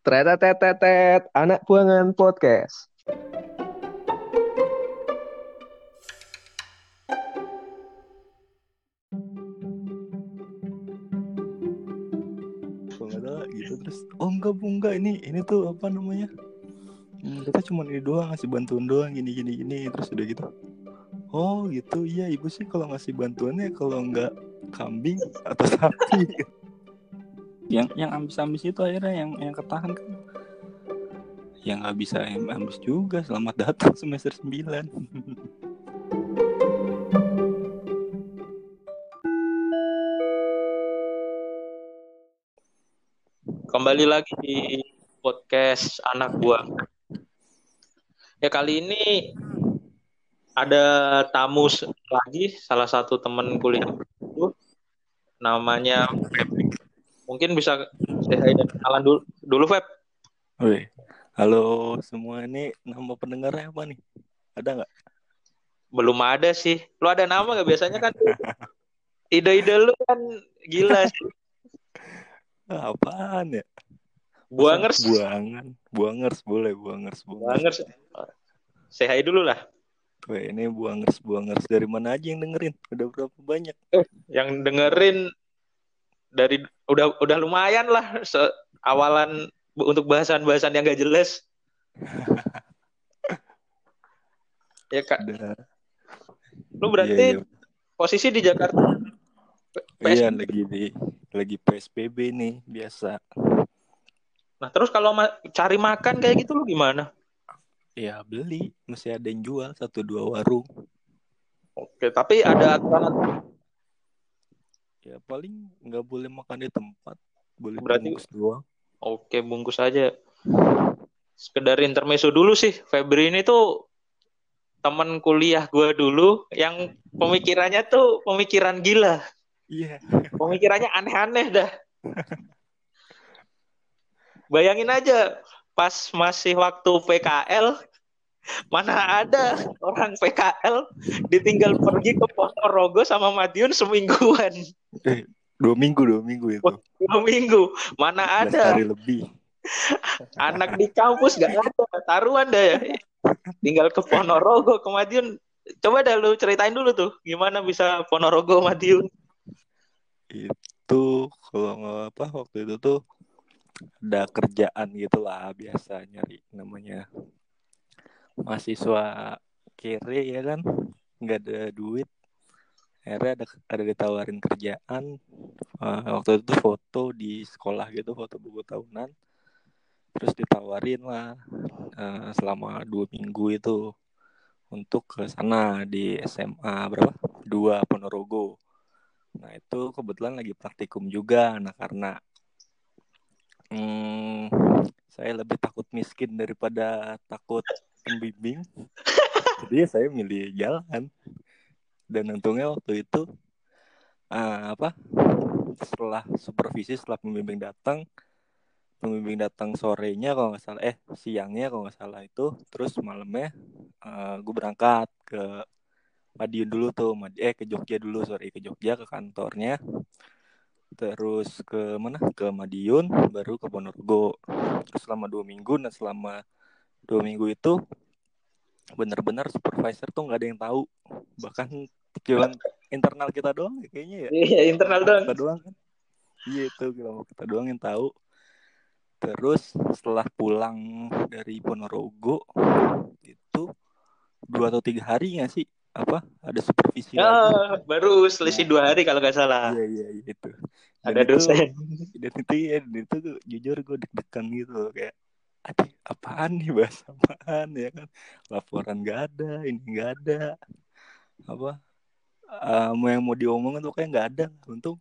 Ternyata tetetet, anak buangan podcast. Gitu terus, oh enggak ini tuh apa namanya? Kita cuma ini doang, ngasih bantuan doang, gini terus udah gitu. Oh gitu, iya ibu sih kalau ngasih bantuannya kalau enggak kambing atau sapi. yang ambis itu akhirnya yang ketahan kan yang nggak bisa ambis juga. Selamat datang semester 9. Kembali lagi di podcast anak buah. Ya kali ini ada tamu lagi, salah satu teman kuliah namanya Feb. Mungkin bisa saya kenalan dulu Feb. Oke. Halo semua, ini nama pendengarnya apa nih? Ada nggak? Belum ada sih. Lu ada nama nggak? Biasanya kan ide-ide lu kan gila sih. Apaan ya? Buangers. Buangers boleh. Say hi dulu lah. Weh, ini buangers dari mana aja yang dengerin? Udah berapa banyak? Yang dengerin dari udah lumayan lah awalan untuk bahasan-bahasan yang gak jelas. Ya Kak. Udah. Lu berarti iya. Posisi di Jakarta. Iya, lagi PSBB nih, biasa. Nah, terus kalau cari makan kayak gitu lu gimana? Ya beli, mesti ada yang jual 1-2 warung. Oke, tapi ada aturan. Ya paling nggak boleh makan di tempat, boleh berarti bungkus doang. Oke, bungkus aja. Sekedar intermezzo dulu sih, Febri ini tuh teman kuliah gue dulu yang pemikirannya tuh pemikiran gila. Iya. Yeah. Pemikirannya aneh-aneh dah. Bayangin aja pas masih waktu PKL, mana ada orang PKL ditinggal pergi ke Ponorogo sama Madiun semingguan. 2 minggu itu. 2 minggu. Mana ada. Hari lebih. Anak di kampus gak ada. Taruhan dah ya. Tinggal ke Ponorogo, ke Madiun. Coba dah lu ceritain dulu tuh. Gimana bisa Ponorogo, Madiun. Itu kalau gak apa waktu itu tuh ada kerjaan gitulah, biasa nyari namanya mahasiswa kiri ya kan, nggak ada duit, akhirnya ada ditawarin kerjaan. Waktu itu foto di sekolah gitu, foto buku tahunan, terus ditawarin lah selama 2 minggu itu untuk ke sana di SMA berapa 2 Ponorogo. Nah itu kebetulan lagi praktikum juga, nah karena saya lebih takut miskin daripada takut pembimbing. Jadi saya milih jalan. Dan untungnya waktu itu setelah supervisi, setelah pembimbing datang sorenya kalau nggak salah, siangnya kalau nggak salah itu. Terus malamnya gue berangkat ke Madiun dulu tuh, ke Jogja dulu, ke Jogja, ke kantornya. Terus ke mana? Ke Madiun, baru ke Ponorogo. Terus selama 2 minggu, nah selama 2 minggu itu benar-benar supervisor tuh nggak ada yang tahu, bahkan cuma internal kita doang kayaknya ya. Iya, internal doang. Kita doang kan. Iya itu kita doang yang tahu. Terus setelah pulang dari Ponorogo itu 2 atau 3 hari nggak sih? Ada supervisi lagi. Baru selisih 2 hari kalau nggak salah. Iya itu. Dan ada dosen. Dan itu tuh, jujur gue deg-degan gitu loh, kayak apaan nih, bahas apaan ya kan, laporan nggak ada, ini nggak ada, yang mau diomongin tuh kayak nggak ada. Untung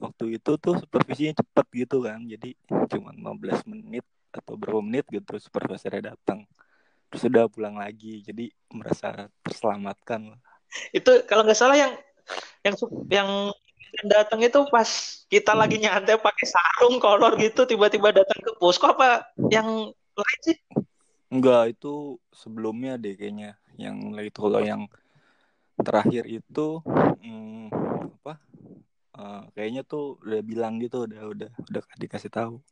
waktu itu tuh supervisinya cepet gitu kan, jadi cuma 15 menit atau berapa menit gitu supervisornya datang. Terus udah pulang lagi, jadi merasa terselamatkan. Itu kalau nggak salah yang datang itu pas kita lagi nyantai pakai sarung kolor gitu, tiba-tiba datang ke posko apa yang lain sih? Enggak, itu sebelumnya deh kayaknya. Yang itu kalau yang terakhir itu kayaknya tuh udah bilang gitu, udah dikasih tahu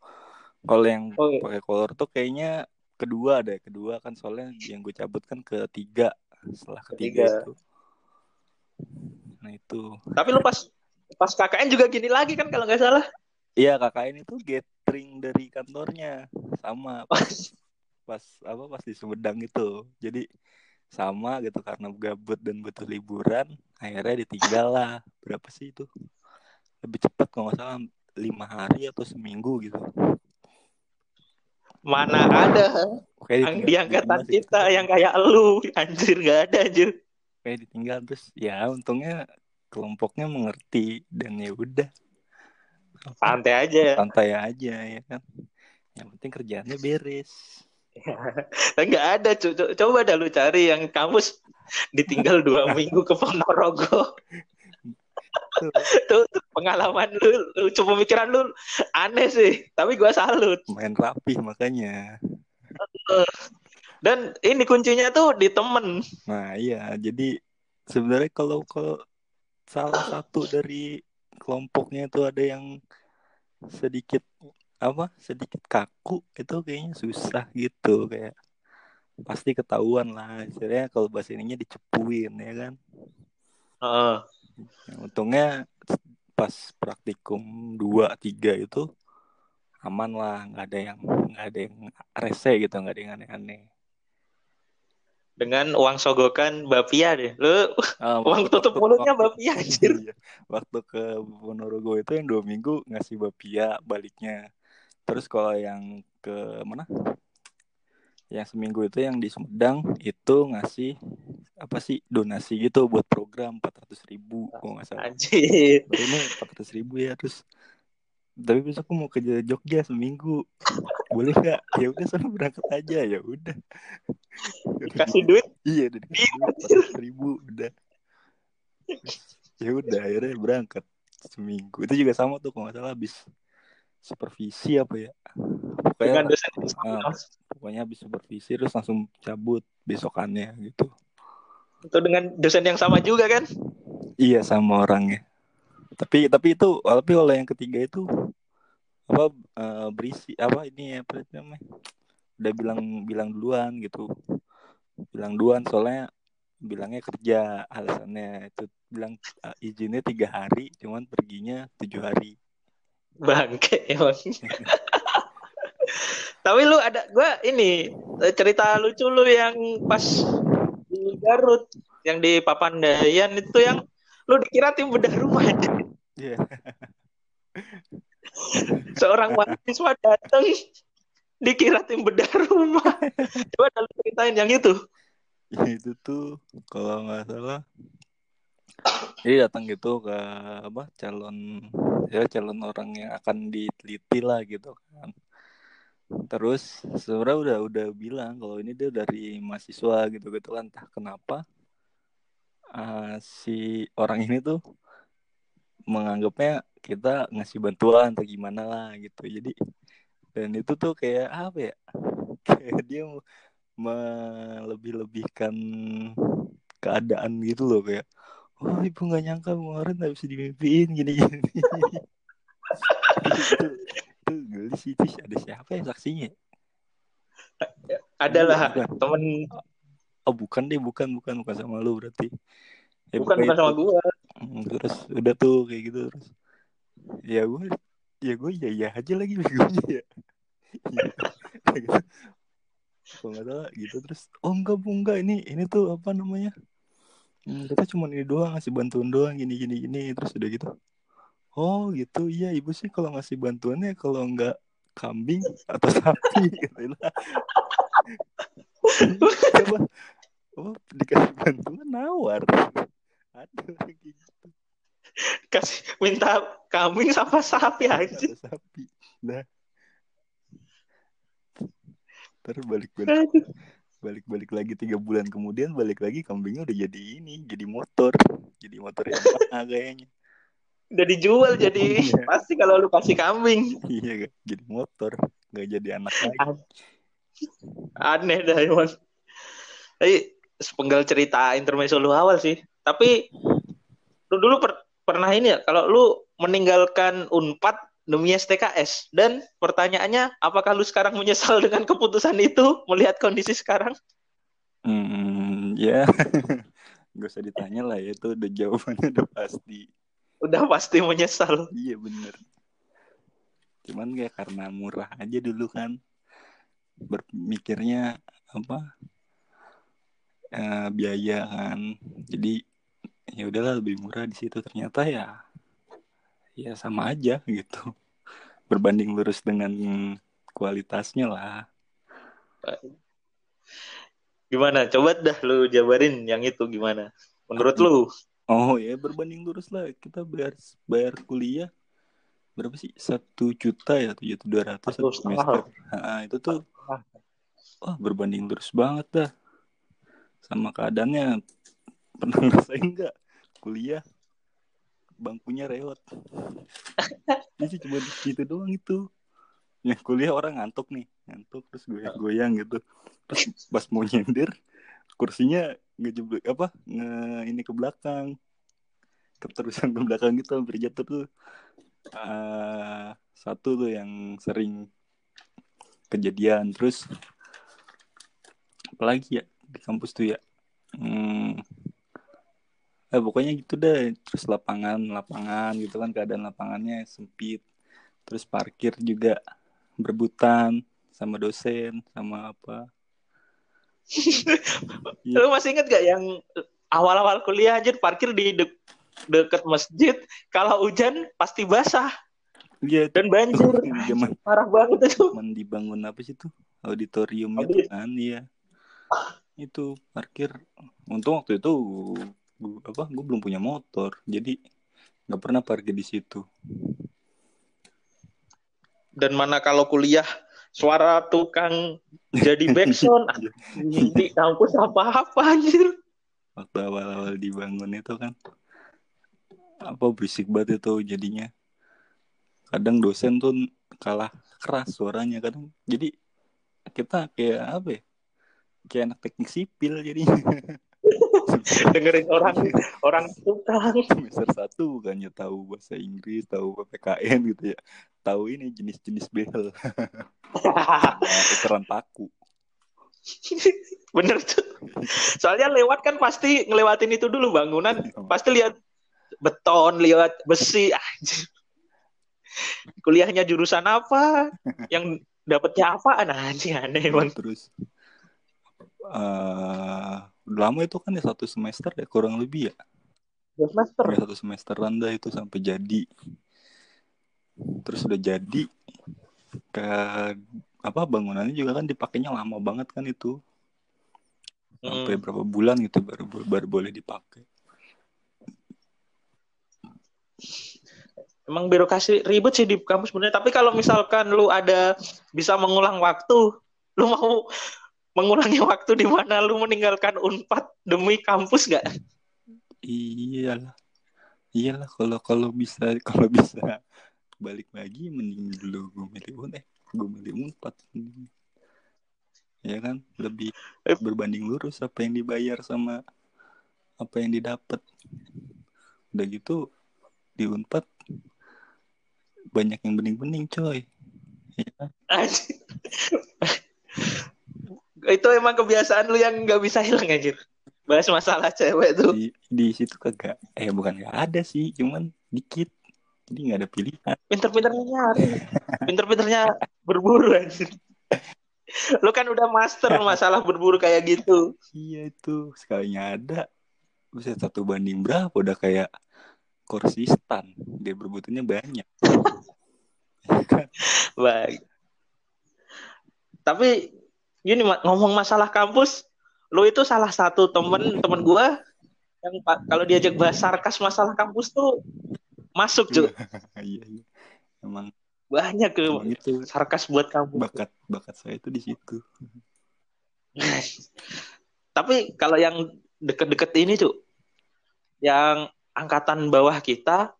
Kalau yang pakai kolor tuh kayaknya kedua deh, kedua kan soalnya yang gue cabut kan ketiga, setelah ketiga itu. Nah itu. Tapi lu pas KKN juga gini lagi kan kalau nggak salah? Iya, KKN itu gathering dari kantornya sama pas di Sumedang itu. Jadi sama gitu karena gabut dan butuh liburan, akhirnya ditinggal lah. Berapa sih itu? Lebih cepat kalau nggak salah 5 hari atau seminggu gitu. Mana ada di angkatan kita yang kayak lu, anjir, nggak ada anjir. Kayak ditinggal terus, ya untungnya kelompoknya mengerti dan ya udah. Santai aja ya kan. Yang penting kerjaannya beres. Ya, nggak ada, coba dah lu cari yang kampus ditinggal 2 minggu ke Ponorogo. Tuh pengalaman lu, cuma pemikiran lu aneh sih, tapi gua salut. Main rapi makanya. Dan ini kuncinya tuh di temen. Nah iya, jadi sebenarnya kalau salah satu dari kelompoknya itu ada yang sedikit kaku, itu kayaknya susah gitu, kayak pasti ketahuan lah. Akhirnya kalau bahasa ininya dicepuin ya kan. Nah, untungnya pas praktikum 2-3 itu aman lah, nggak ada yang rese gitu, nggak ada yang aneh-aneh. Dengan uang sogokan Bapia deh, lu uang tutup mulutnya Bapia anjir. Iya. Waktu ke Ponorogo itu yang 2 minggu ngasih Bapia baliknya. Terus kalau yang ke mana? Yang seminggu itu yang di Sumedang itu ngasih donasi gitu buat program 400.000 kalau nggak salah. Anjir. Ini 400.000 ya, terus tapi besok aku mau kerja Jogja seminggu, boleh nggak? Ya udah, sana berangkat aja, ya udah. Dikasih duit? Iya, dikasih duit 400.000 udah. Ya udah, akhirnya berangkat seminggu. Itu juga sama tuh kalau nggak salah habis supervisi apa ya? Pokoknya habis supervisi terus langsung cabut besokannya gitu. Itu dengan dosen yang sama juga kan? Iya, sama orangnya. Tapi kalau yang ketiga itu udah bilang duluan soalnya bilangnya kerja, alasannya itu bilang izinnya 3 hari cuman perginya 7 hari. Bangke emang. Tapi lu ada, gua ini cerita lucu lu yang pas di Garut, yang di Papandayan itu, yang lu dikira tim bedah rumah. Yeah. Seorang mahasiswa datang dikira tim bedah rumah. Coba lu ceritain yang itu. Itu tuh kalau nggak salah, dia datang gitu ke calon orang yang akan diteliti lah gitu kan. Terus sebenarnya udah bilang kalau ini dia dari mahasiswa gitu kan, entah kenapa si orang ini tuh menganggapnya kita ngasih bantuan atau gimana lah gitu. Jadi dan itu tuh kayak apa ya? Kayak dia melebih-lebihkan keadaan gitu loh, kayak oh ibu nggak nyangka kemarin nggak bisa dimimpiin gini. Geli sih, ada siapa yang saksinya? Adalah temen. Oh bukan sama lu berarti. Ya, bukan sama gue. Terus udah tuh kayak gitu terus. Ya gue ya aja lagi begonya ya. Kalau nggak salah gitu terus. Oh enggak ini tuh apa namanya? Kita cuma ini doang, ngasih bantuan doang gini terus udah gitu. Oh gitu, iya ibu sih kalau ngasih bantuannya kalau nggak kambing atau sapi gitu lah. Coba, dikasih bantuan nawar. Aduh gitu. Kasih minta kambing sama sapi aja. Sapi. Nah. Terus balik lagi 3 bulan kemudian, balik lagi kambingnya udah jadi motor yang mana kayaknya. Udah dijual jadi ya. Pasti kalau lu kasih kambing. Iya, jadi motor, nggak jadi anak lagi. Aneh dah emang. Tapi sepenggal cerita intermezzo lu awal sih. Tapi lu dulu pernah ini ya, kalau lu meninggalkan Unpad demi STKS. Dan pertanyaannya, apakah lu sekarang menyesal dengan keputusan itu melihat kondisi sekarang? Ya, gak usah ditanya lah ya, itu udah jawabannya udah pasti. Udah pasti menyesal. Iya bener. Cuman kayak karena murah aja dulu kan, berpikirnya apa biaya kan, jadi ya udahlah lebih murah di situ, ternyata ya sama aja gitu berbanding lurus dengan kualitasnya lah. Gimana, coba dah lu jabarin yang itu gimana menurut lu? Oh ya, berbanding lurus lah. Kita bayar kuliah berapa sih, 1 juta ya, 7.200 satu semester. Nah, itu tuh wah, berbanding lurus banget dah sama keadaannya. Pernah ngerasain nggak kuliah bangkunya reot? Jadi cuma gitu doang itu. Yang kuliah orang ngantuk terus goyang-goyang gitu. Terus pas mau nyender kursinya ngejeblek apa ini ke belakang, keterusan ke belakang gitu, hampir jatuh tuh. Satu tuh yang sering kejadian. Terus apalagi ya di kampus tuh ya, pokoknya gitu deh. Terus lapangan gitu kan, keadaan lapangannya sempit, terus parkir juga berebutan sama dosen sama apa. Ya. Lu masih inget gak yang awal-awal kuliah aja parkir di deket masjid, kalau hujan pasti basah. Iya, dan banjir. Jaman, parah banget itu. Cuman dibangun apa sih tuh? Auditorium itu kan, iya. Itu parkir. Untung waktu itu gue belum punya motor, jadi nggak pernah parkir di situ. Dan mana kalau kuliah suara tukang jadi backsound di kampus apa anjir. Waktu awal-awal dibangun itu kan berisik banget itu jadinya. Kadang dosen tuh kalah keras suaranya kadang. Jadi kita kayak kayak anak teknik sipil jadinya. Dengerin orang tukang. Semester 1 bukannya tahu bahasa Inggris, tahu PPKN gitu ya. Tahu ini jenis-jenis behel. Ukuran paku. Bener tuh. Soalnya lewat kan pasti ngelewatin itu dulu bangunan. Pasti lihat beton, lihat besi. Anjir. Kuliahnya jurusan apa, yang dapatnya apaan, aneh emang. Terus lama itu kan ya, 1 semester ya, kurang lebih ya 2 semester. 1 semesteran dah itu sampai jadi. Terus udah jadi ke bangunannya juga kan dipakainya lama banget kan itu, sampai berapa bulan gitu baru boleh dipakai. Emang birokrasi ribet sih di kampus sebenarnya. Tapi kalau misalkan lu bisa mengulang waktu, lu mau mengulangi waktu di mana lu meninggalkan Unpad demi kampus nggak? Iyalah. Kalau bisa balik lagi, mending dulu gue milih Unpad. Ya kan, lebih berbanding lurus apa yang dibayar sama apa yang didapat. Udah gitu di Unpad banyak yang bening-bening coy ya. Itu emang kebiasaan lu yang gak bisa hilang anjir, bahas masalah cewek tuh di situ kagak, bukan gak ada sih, cuman dikit, jadi gak ada pilihan. Pinter-pinternya nyari, pinter-pinternya berburu anjir. Lu kan udah master masalah berburu kayak gitu. Iya, itu sekalinya ada bisa 1 banding berapa, udah kayak konsisten, dia berbutuhnya banyak. Baik. Tapi gini, ngomong masalah kampus, lu itu salah satu temen gue yang kalau diajak bahas sarkas masalah kampus tuh masuk juga. Iya. Emang banyak gitu sarkas buat kampus. Bakat saya itu di situ. Tapi kalau yang deket-deket ini tuh, yang angkatan bawah kita,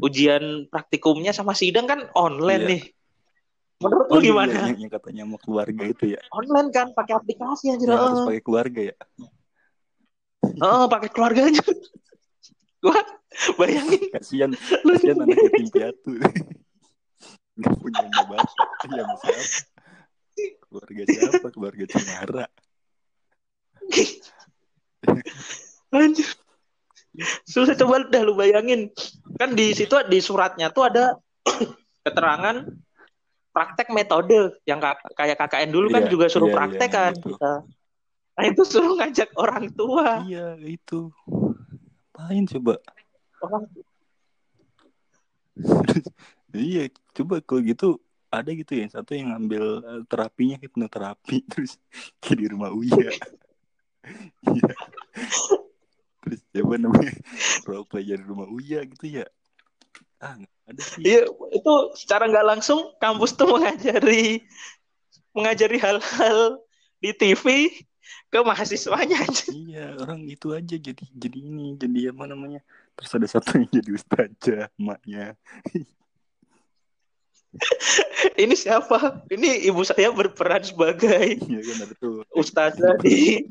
ujian praktikumnya sama sidang kan online nih. Menurut lu gimana? Iya, yang katanya mau keluarga itu ya. Online kan, pakai aplikasi aja. Harus pakai keluarga ya. Pakai keluarga aja. Gua bayangin. Kasian anak yatim piatu. Gak punya mbak bahasa. Iya, masalah. Keluarga siapa? Keluarga Cemara. Anjir. Susah, coba dah lu bayangin. Kan di situ, di suratnya tuh ada keterangan praktek metode. Yang kayak KKN dulu kan juga suruh praktek kan. Nah itu suruh ngajak orang tua. Iya, itu. Main coba. Orang iya, coba kalau gitu ada gitu ya, satu yang ngambil terapinya hipnoterapi terus ke di rumah Uya. Iya. Terus coba namanya role play di rumah Uya gitu ya. Ah, ada sih. Iya, itu secara nggak langsung kampus tuh mengajari hal-hal di TV ke mahasiswanya aja. Iya, orang itu aja jadi ini, jadi apa namanya? Terus ada satu yang jadi ustazah maknya. Ini siapa? Ini ibu saya berperan sebagai ya, kan, ustazah di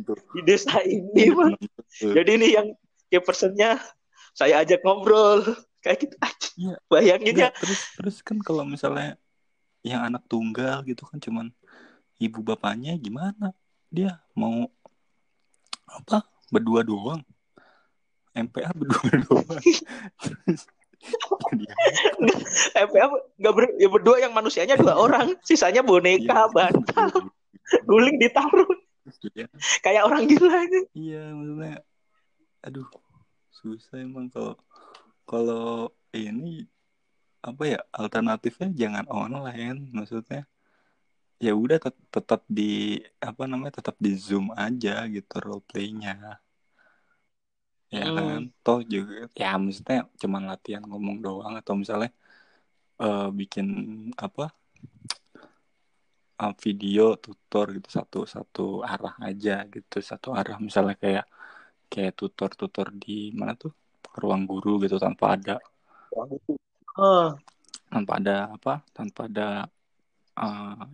desa ini, Bang. Jadi ini yang person-nya saya ajak ngobrol kayak gitu aja. Ya, bayanginnya. Ya, terus kan kalau misalnya yang anak tunggal gitu kan cuman ibu bapaknya gimana? Dia mau apa? Berdua doang. MPA berdua doang. MPA nggak berdua, yang manusianya 2 orang, sisanya boneka, bantal, guling ditaruh. Kayak orang gila aja. Iya, maksudnya, aduh, susah emang kalau ini apa ya, alternatifnya jangan online, maksudnya. Ya udah tetap di apa namanya, tetap di Zoom aja gitu role play-nya. Ya kan, toh juga ya maksudnya cuman latihan ngomong doang, atau misalnya bikin apa? Video tutor gitu satu arah aja gitu, satu arah misalnya kayak tutor di mana tuh? Ruang guru gitu tanpa ada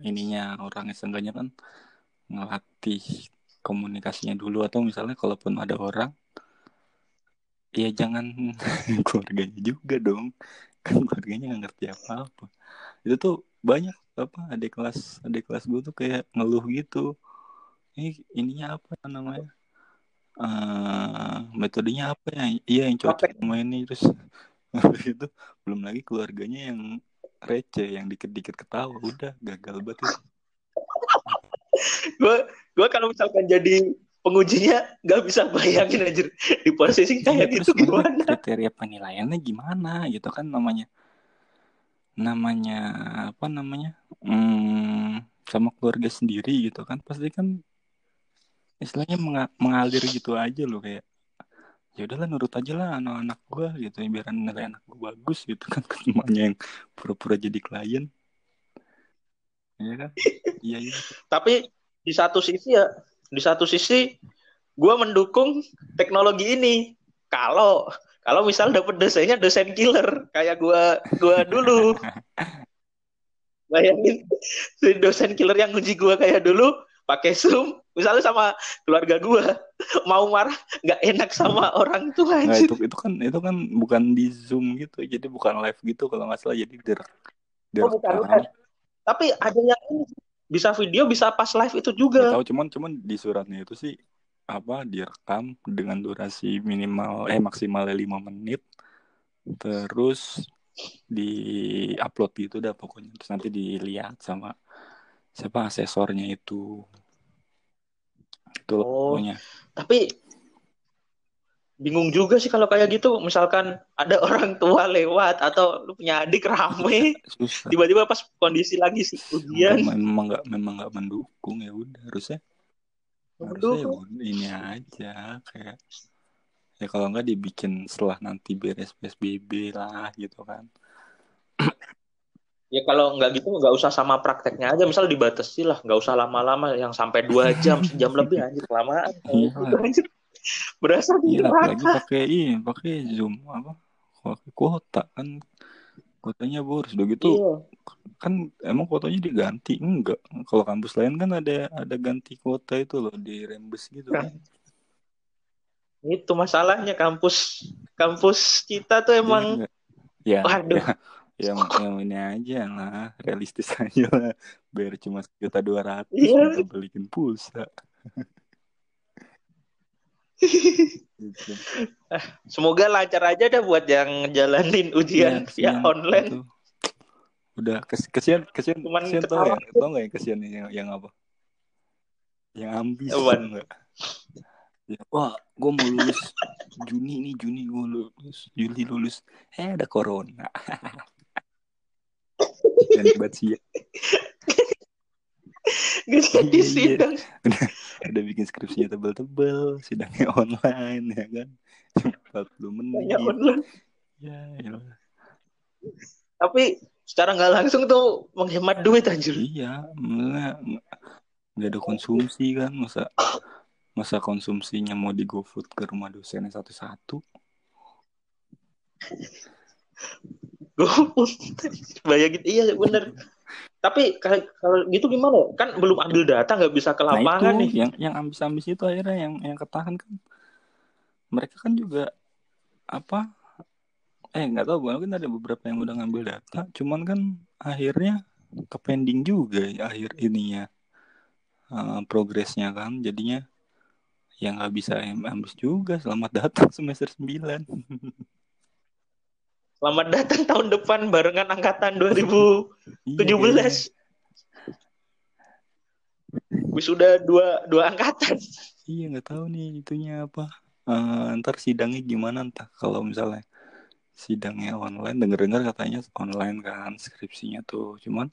ininya, orangnya seenggaknya kan ngelatih komunikasinya dulu, atau misalnya kalaupun ada orang ya jangan keluarganya juga dong, kan keluarganya nggak ngerti apa-apa. Itu tuh banyak apa adik kelas gue tuh kayak ngeluh gitu, ininya apa namanya, metodenya apa ya, iya yang cocok sama ini. Terus itu belum lagi keluarganya yang receh, yang dikit-dikit ketawa, udah gagal banget itu. Gue kalau misalkan jadi pengujinya nggak bisa bayangin anjir di posisi kayak gitu gimana. Kriteria penilaiannya gimana gitu kan, namanya apa namanya, sama keluarga sendiri gitu kan, pasti kan istilahnya mengalir gitu aja loh, kayak ya udahlah nurut aja lah anak-anak gue gitu, biar nilai anak gue bagus gitu kan. Semuanya yang pura-pura jadi klien ya kan. Iya. Tapi di satu sisi gue mendukung teknologi ini kalau misal dapet desainnya desain killer kayak gue dulu. Bayangin si dosen killer yang uji gue kayak dulu pakai Zoom, misalnya sama keluarga gue, mau marah, nggak enak sama orang tua. Nah, itu kan bukan di Zoom gitu, jadi bukan live gitu kalau nggak salah, jadi direct. Oh, bukan. Tapi ada yang ini bisa video, bisa pas live itu juga. Tahu, cuman di suratnya itu sih apa, direkam dengan durasi minimal maksimalnya 5 menit, terus di upload gitu dah pokoknya, terus nanti dilihat sama siapa asesornya itu pokoknya. Tapi bingung juga sih kalau kayak gitu, misalkan ada orang tua lewat atau lu punya adik rame, susah. Tiba-tiba pas kondisi lagi ujian memang nggak mendukung, ya udah harusnya ya ini aja kayak ya kalau nggak dibikin setelah nanti beres PSBB lah gitu kan. Ya kalau nggak gitu nggak usah sama prakteknya aja, misal dibatasi lah, nggak usah lama-lama yang sampai 2 jam, sejam lebih anjir kelamaan. Anjir. Berasa di neraka. Lagi pakai Zoom apa? Pakai kuota kan, kuotanya boros udah gitu. Iya. Kan emang kuotanya diganti enggak? Kalau kampus lain kan ada ganti kuota itu loh, di rembes gitu kan. Itu masalahnya kampus kita tuh emang ya. Waduh. Ya. yang ini aja lah, realistis aja lah, biar cuma 1.200.000 kita beliin pulsa. Gitu. Semoga lancar aja dah buat yang ngejalanin ujian via online. Itu. Udah kesian cuman kesian tau gak ya kesian yang apa? Yang ambis. Wah, gue mau lulus Juni gue lulus, Juli lulus. Ada corona. Dan hebat sih. Gak jadi sidang. Udah bikin skripsinya tebel-tebel, sidangnya online ya kan. 40 menit. Ya, online. Ya. Tapi secara nggak langsung tuh menghemat duit anjir. Iya, nggak ada konsumsi kan, masa konsumsinya mau di GoFood ke rumah dosennya satu-satu. GoFood bayangin, iya bener. Tapi kalau gitu gimana? Kan belum ambil data, nggak bisa ke lapangan nih. Yang ambis-ambis itu akhirnya yang ketahan kan. Mereka kan juga apa? Nggak tahu, mungkin ada beberapa yang udah ngambil data. Cuman kan akhirnya ke pending juga ya, akhir ininya progresnya kan. Jadinya yang nggak bisa ambis juga. Selamat datang semester 9. Selamat datang tahun depan barengan angkatan 2017. Sudah dua angkatan. Iya, nggak tahu nih itunya apa. Ntar sidangnya gimana entah. Kalau misalnya sidangnya online, dengar katanya online kan skripsinya tuh. Cuman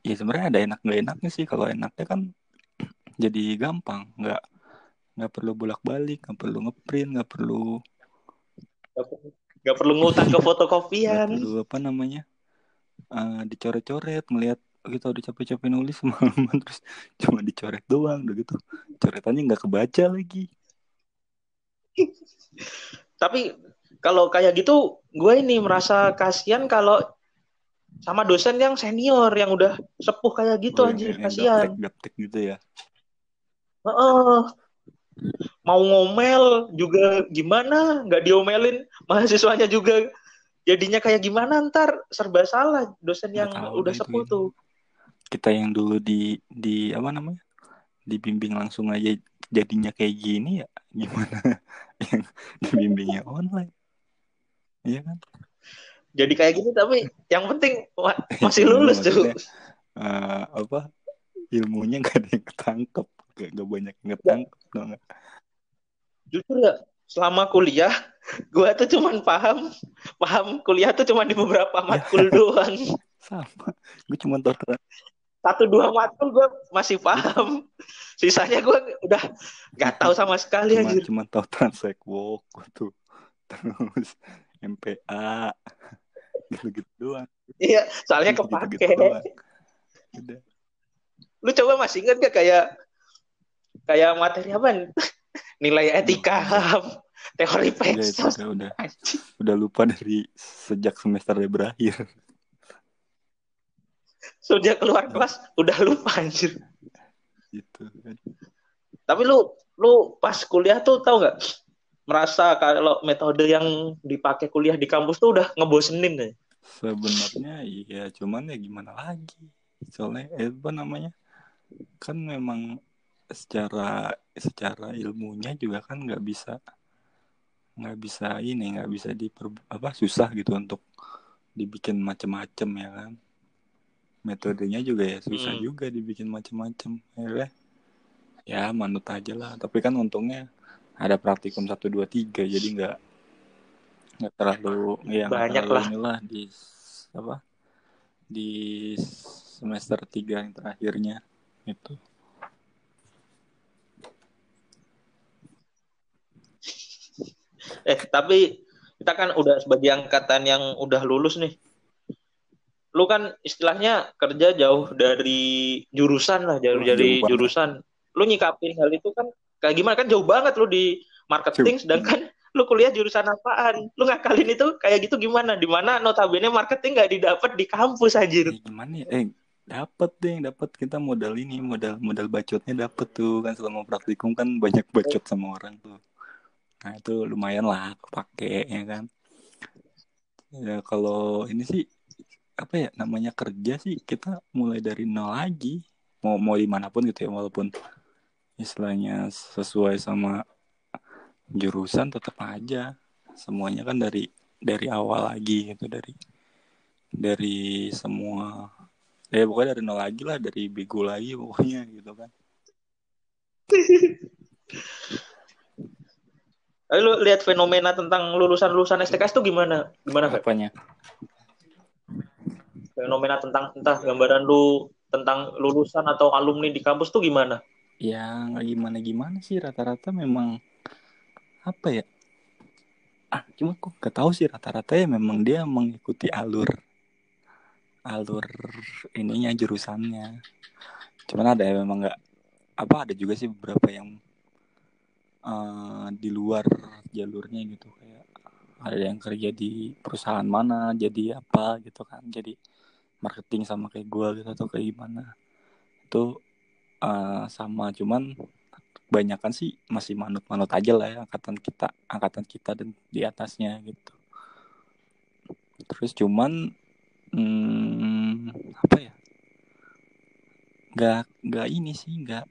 ya sebenarnya ada enak nggak enaknya sih. Kalau enaknya kan jadi gampang, nggak perlu bolak-balik, nggak perlu ngeprint, nggak perlu ngutang ke fotokopian, nggak perlu apa namanya dicoret-coret, melihat kita udah capek-capek nulis semalaman terus cuma dicoret doang, udah gitu coretannya nggak kebaca lagi. Tapi kalau kayak gitu gue ini merasa kasihan kalau sama dosen yang senior yang udah sepuh kayak gitu anjir, kasihan. Gaptek gitu ya. Mau ngomel juga gimana, nggak diomelin, mahasiswanya juga jadinya kayak gimana, ntar serba salah dosen yang udah sepuh tuh. Kita yang dulu di apa namanya, dibimbing langsung aja jadinya kayak gini ya, gimana yang dibimbingnya online, iya kan? Jadi kayak gini tapi yang penting masih lulus tuh. Apa ilmunya nggak ada yang ketangkep, nggak banyak yang ketangkep, nggak. Jujur ya, selama kuliah gue tuh cuman paham kuliah tuh cuman di beberapa matkul doang. Sama, gue cuma terserah. 1-2 matkul gue masih paham, sisanya gue udah nggak tahu sama sekali aja. Cuma tahu transekwok tuh, terus MPA. Gitu doang. Iya, soalnya kepake. Gitu. Lu coba masih ingat gak kayak materi apa? Nilai etika, teori Pestov. Udah lupa dari sejak semester berakhir. Sejak keluar kelas udah lupa anjir. Gitu kan. Tapi lu pas kuliah tuh tau gak? Merasa kalau metode yang dipakai kuliah di kampus tuh udah ngebosenin deh. Sebenarnya iya, cuman ya gimana lagi. Soalnya apa namanya? Kan memang secara ilmunya juga kan nggak bisa susah gitu untuk dibikin macam-macam ya kan. Metodenya juga ya susah juga dibikin macam-macam. Ya manut aja lah. Tapi kan untungnya ada praktikum 1, 2, 3 jadi nggak terlalu banyak lah di semester 3 yang terakhirnya itu. Tapi kita kan udah sebagai angkatan yang udah lulus nih. Lu kan istilahnya kerja jauh dari jurusan lah, jauh dari jurusan. Lu nyikapin hal itu kan kayak gimana, kan jauh banget lu di marketing, sedangkan lu kuliah jurusan apaan? Lu ngakalin itu kayak gitu gimana? Dimana notabene marketing gak didapat di kampus anjir. Gimana ya? Dapat kita modal ini, modal bacotnya dapat tuh kan, selama praktikum kan banyak bacot sama orang tuh. Nah itu lumayan lah kepake ya kan. Ya kalau ini sih apa ya namanya kerja sih, kita mulai dari nol lagi, mau dimanapun gitu ya, walaupun istilahnya sesuai sama jurusan tetap aja semuanya kan dari awal lagi gitu, dari semua ya pokoknya dari nol lagi lah, dari bego lagi pokoknya gitu kan. Lu lihat fenomena tentang lulusan STKS tuh gimana? Apanya? Fenomena tentang entah gambaran lu tentang lulusan atau alumni di kampus tuh gimana? Ya nggak gimana sih, rata-rata memang apa ya? Cuma kok nggak tahu sih, rata-rata ya memang dia mengikuti alur ininya jurusannya. Cuman ada ya memang nggak apa, ada juga sih beberapa yang di luar jalurnya gitu, kayak ada yang kerja di perusahaan mana jadi apa gitu kan, jadi marketing sama kayak gue gitu atau kayak gimana itu sama, cuman kebanyakan sih masih manut-manut aja lah ya, angkatan kita dan di atasnya gitu. Terus cuman apa ya, nggak ini sih, nggak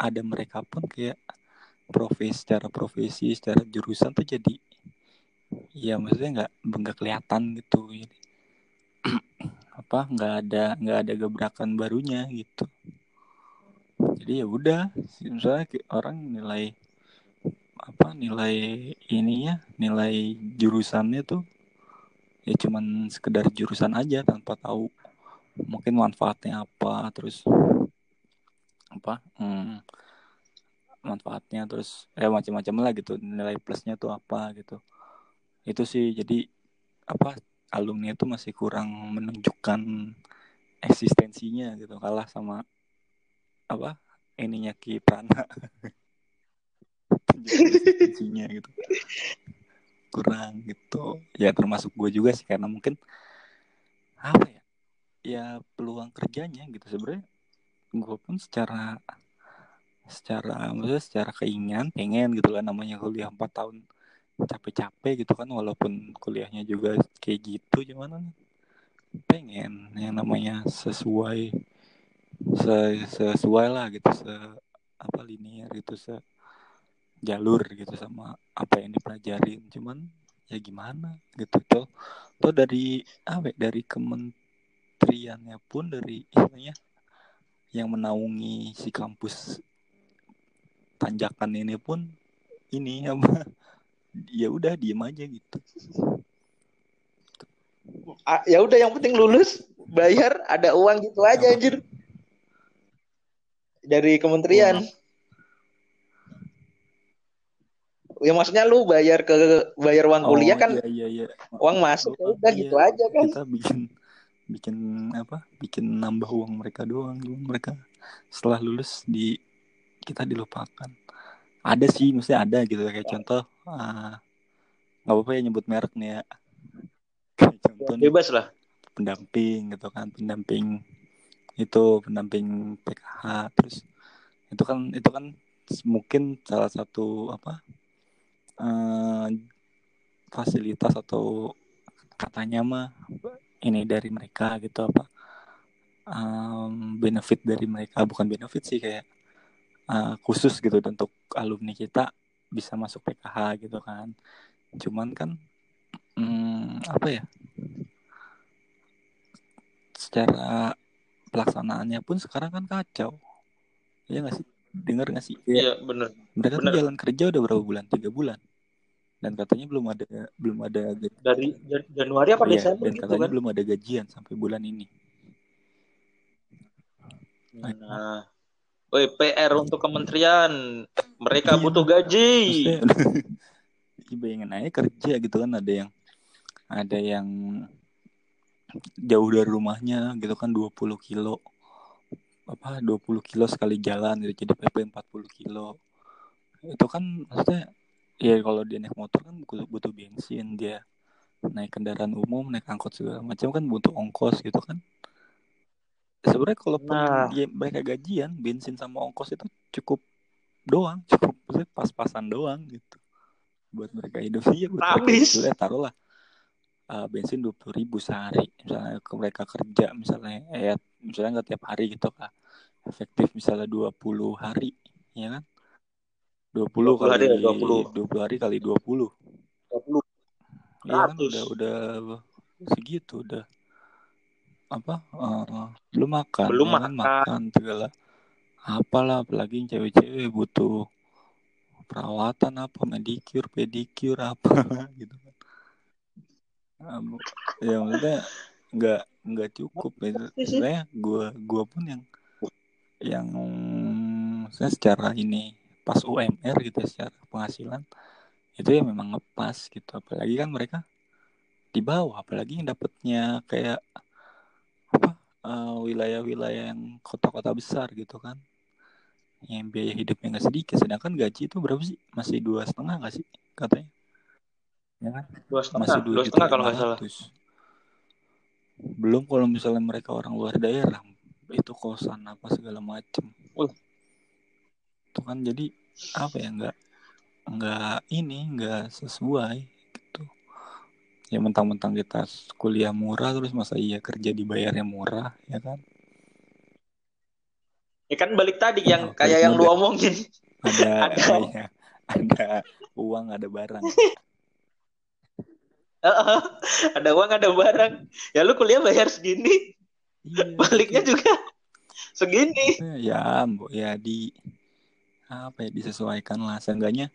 ada mereka pun kayak profesi secara jurusan tuh jadi ya maksudnya nggak kelihatan gitu, jadi apa nggak ada gebrakan barunya gitu. Jadi ya udah misalnya orang nilai apa nilai ininya, nilai jurusannya tuh ya cuman sekedar jurusan aja tanpa tahu mungkin manfaatnya apa, terus apa manfaatnya, terus macam-macam lah gitu, nilai plusnya tuh apa gitu. Itu sih jadi apa alumni itu masih kurang menunjukkan eksistensinya gitu, kalah sama apa ininya Ki Prana. Eksistensinya gitu kurang gitu ya, termasuk gue juga sih, karena mungkin apa ya peluang kerjanya gitu. Sebenarnya gue pun secara keinginan pengen gitu kan, namanya kuliah 4 tahun capek-capek gitu kan, walaupun kuliahnya juga kayak gitu, cuman pengen yang namanya sesuai lah gitu, linear gitu, jalur gitu sama apa yang dipelajarin. Cuman ya gimana gitu tuh dari kementeriannya pun, dari istilahnya yang menaungi si kampus tanjakan ini pun ini apa ya udah diem aja gitu. Ya udah yang penting lulus, bayar, ada uang gitu aja anjir. Dari kementerian. Ya maksudnya lu bayar uang kuliah kan. Iya. Uang masuk udah iya, gitu aja kan. Kita bikin nambah uang mereka doang. Mereka setelah lulus kita dilupakan. Ada sih, mesti ada gitu, kayak contoh nggak apa-apa ya nyebut merek nih ya, kayak contoh bebas lah, pendamping gitu kan, pendamping PKH. Terus itu kan mungkin salah satu fasilitas atau katanya mah ini dari mereka gitu, benefit dari mereka, bukan benefit sih, kayak khusus gitu untuk alumni kita bisa masuk PKH gitu kan. Cuman kan apa ya, secara pelaksanaannya pun sekarang kan kacau. Iya nggak sih? Dengar nggak sih? Iya benar. Mereka tuh jalan kerja udah berapa bulan? 3 bulan. Dan katanya belum ada gajian. Dari Januari apa Desember? Dan katanya gitu kan? Belum ada gajian sampai bulan ini. Nah. PR untuk kementerian, mereka butuh gaji. Bayangin aja kerja gitu kan, ada yang jauh dari rumahnya gitu kan, 20 kilo sekali jalan gitu, jadi PP 40 kilo. Itu kan maksudnya ya kalau dia naik motor kan butuh bensin, dia naik kendaraan umum, naik angkot segala macam kan butuh ongkos gitu kan. Sebenarnya kalau dia mereka gajian, bensin sama ongkos itu cukup pas-pasan doang gitu buat mereka hidup. Iya, buat habis. Taruhlah bensin 20.000 sehari, misalnya ke mereka kerja misalnya misalnya nggak tiap hari gitu kak, efektif misalnya 20 hari ya kan, 20 kali 20 hari kali 20 100. Ya kan udah segitu udah apa belum makan belum ya kan? Makan segala apalah, apalagi cewek-cewek butuh perawatan apa medikir pedikir apa gitu kan. Ya maksudnya nggak cukup sebenarnya. Gue pun yang saya secara ini pas UMR gitu ya, secara penghasilan itu ya memang ngepas gitu, apalagi kan mereka di bawah, apalagi yang dapatnya kayak wilayah-wilayah yang kota-kota besar gitu kan, yang biaya hidupnya nggak sedikit, sedangkan gaji itu berapa sih, masih 2,5 nggak sih katanya, ya kan? 2,5 masih 2,5 kalau nggak salah. Belum kalau misalnya mereka orang luar daerah itu kosan apa segala macem. Itu kan jadi apa ya, nggak sesuai gitu. Ya mentang-mentang kita kuliah murah terus masa iya kerja dibayarnya murah ya kan? Ya kan balik tadi yang kayak yang lu omongin. Ada uang, ada barang. Ada uang, ada barang. Ya lu kuliah bayar segini. Iya, baliknya iya. Juga segini. Ya di apa ya, disesuaikan lah. Seenggaknya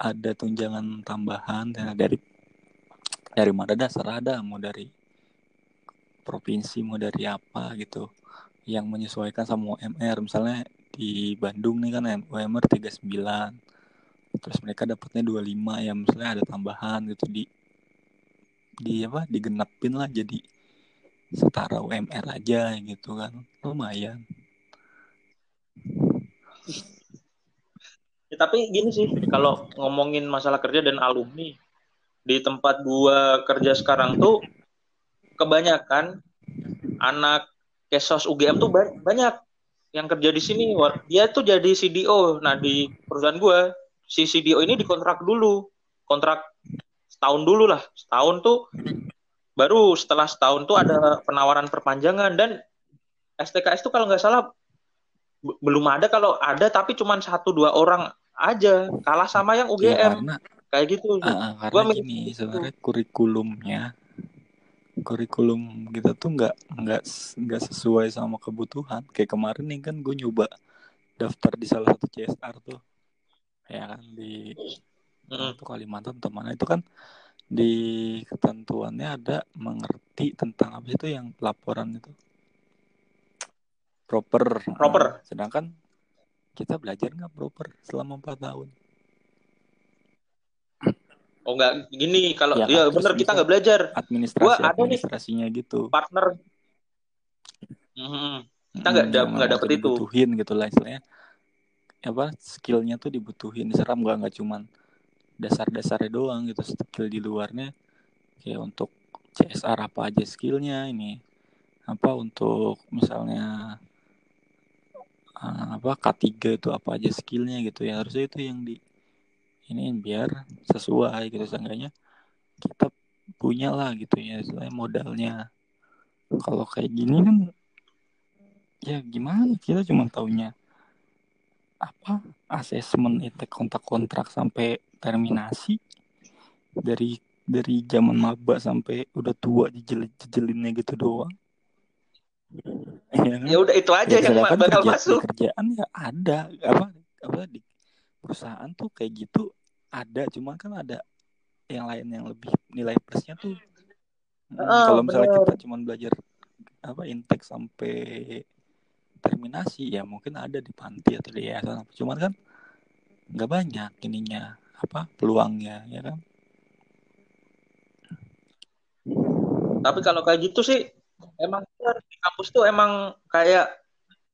ada tunjangan tambahan dari mana dasar ada, mau dari provinsi, mau dari apa gitu. Yang menyesuaikan sama UMR, misalnya di Bandung nih kan UMR 39, terus mereka dapatnya 25 ya, misalnya ada tambahan gitu digenapin lah jadi setara UMR aja gitu kan, lumayan. Ya, tapi gini sih, kalau ngomongin masalah kerja dan alumni di tempat gua kerja sekarang tuh kebanyakan anak Kesos UGM tuh banyak yang kerja di sini. Dia tuh jadi CDO. Nah, di perusahaan gue, si CDO ini dikontrak dulu. Kontrak setahun dulu lah. Setahun tuh, baru setelah setahun tuh ada penawaran perpanjangan. Dan STKS tuh kalau nggak salah, belum ada. Kalau ada, tapi cuma 1-2 orang aja. Kalah sama yang UGM. Ya, karena, kayak gitu. Karena gini, sebenarnya kurikulumnya, kurikulum kita tuh nggak sesuai sama kebutuhan. Kayak kemarin nih kan gue nyoba daftar di salah satu CSR tuh ya kan di itu Kalimantan teman, itu kan di ketentuannya ada mengerti tentang apa itu yang pelaporan itu proper. Nah, sedangkan kita belajar nggak proper selama 4 tahun. Oh enggak, gini kalau ya kan, bener kita nggak belajar. Administrasinya ada nih, gitu. Partner. Kita nggak dapet itu. Dibutuhin gitu lah istilahnya. Apa skillnya tuh dibutuhin. Seram nggak cuman dasar-dasarnya doang gitu. Skill di luarnya kayak untuk CSR apa aja skillnya ini. Apa untuk misalnya apa K3 itu apa aja skillnya gitu ya, harusnya itu yang di ini biar sesuai gitu, seenggaknya kita punya lah gitu ya istilahnya modalnya. Kalau kayak gini kan ya gimana, kita cuma taunya apa asesmen itu kontrak sampai terminasi, dari zaman maba sampai udah tua jejelinnya gitu doang. Ya udah itu aja ya, yang bakal masuk. Kerjaan ya ada apa di perusahaan tuh kayak gitu ada, cuma kan ada yang lain yang lebih nilai plusnya tuh. Kalau misalnya kita cuma belajar apa intake sampai terminasi ya mungkin ada di panti atau di yayasan, cuman kan nggak banyak ininya apa peluangnya ya kan. Tapi kalau kayak gitu sih emang di kampus tuh emang kayak